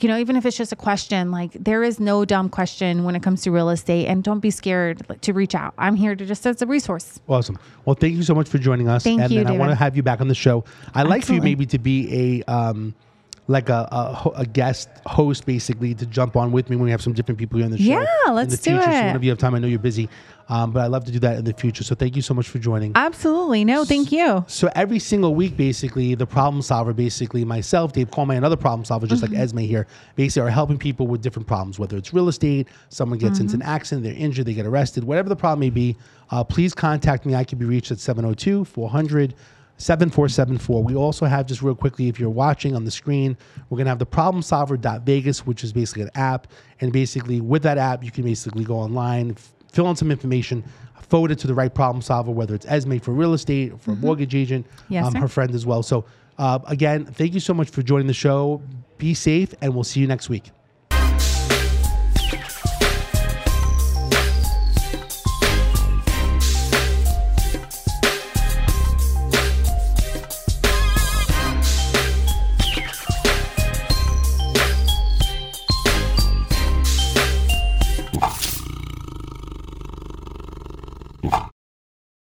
You know, even if it's just a question, like there is no dumb question when it comes to real estate, and don't be scared to reach out. I'm here to just as a resource. Awesome. Well, thank you so much for joining us. Thank and you, then David. I want to have you back on the show. I'd like for you maybe to be a, um, like a, a, a guest host, basically, to jump on with me when we have some different people here on the show. Yeah, let's do it. So whenever you have time, I know you're busy, um, but I'd love to do that in the future. So thank you so much for joining. Absolutely. No, thank you. So, so every single week, basically, the problem solver, basically, myself, Dave Kohlmeyer, another problem solver, just mm-hmm. like Esme here, basically are helping people with different problems, whether it's real estate, someone gets mm-hmm. into an accident, they're injured, they get arrested, whatever the problem may be, uh, please contact me. I can be reached at seven oh two, four hundred, seven four seven four. We also have, just real quickly, if you're watching on the screen, we're going to have the problem solver dot vegas, which is basically an app. And basically with that app, you can basically go online, fill in some information, forward it to the right problem solver, whether it's Esme for real estate, for mm-hmm. a mortgage agent, yes, um, her friend as well. So uh, again, thank you so much for joining the show. Be safe, and we'll see you next week.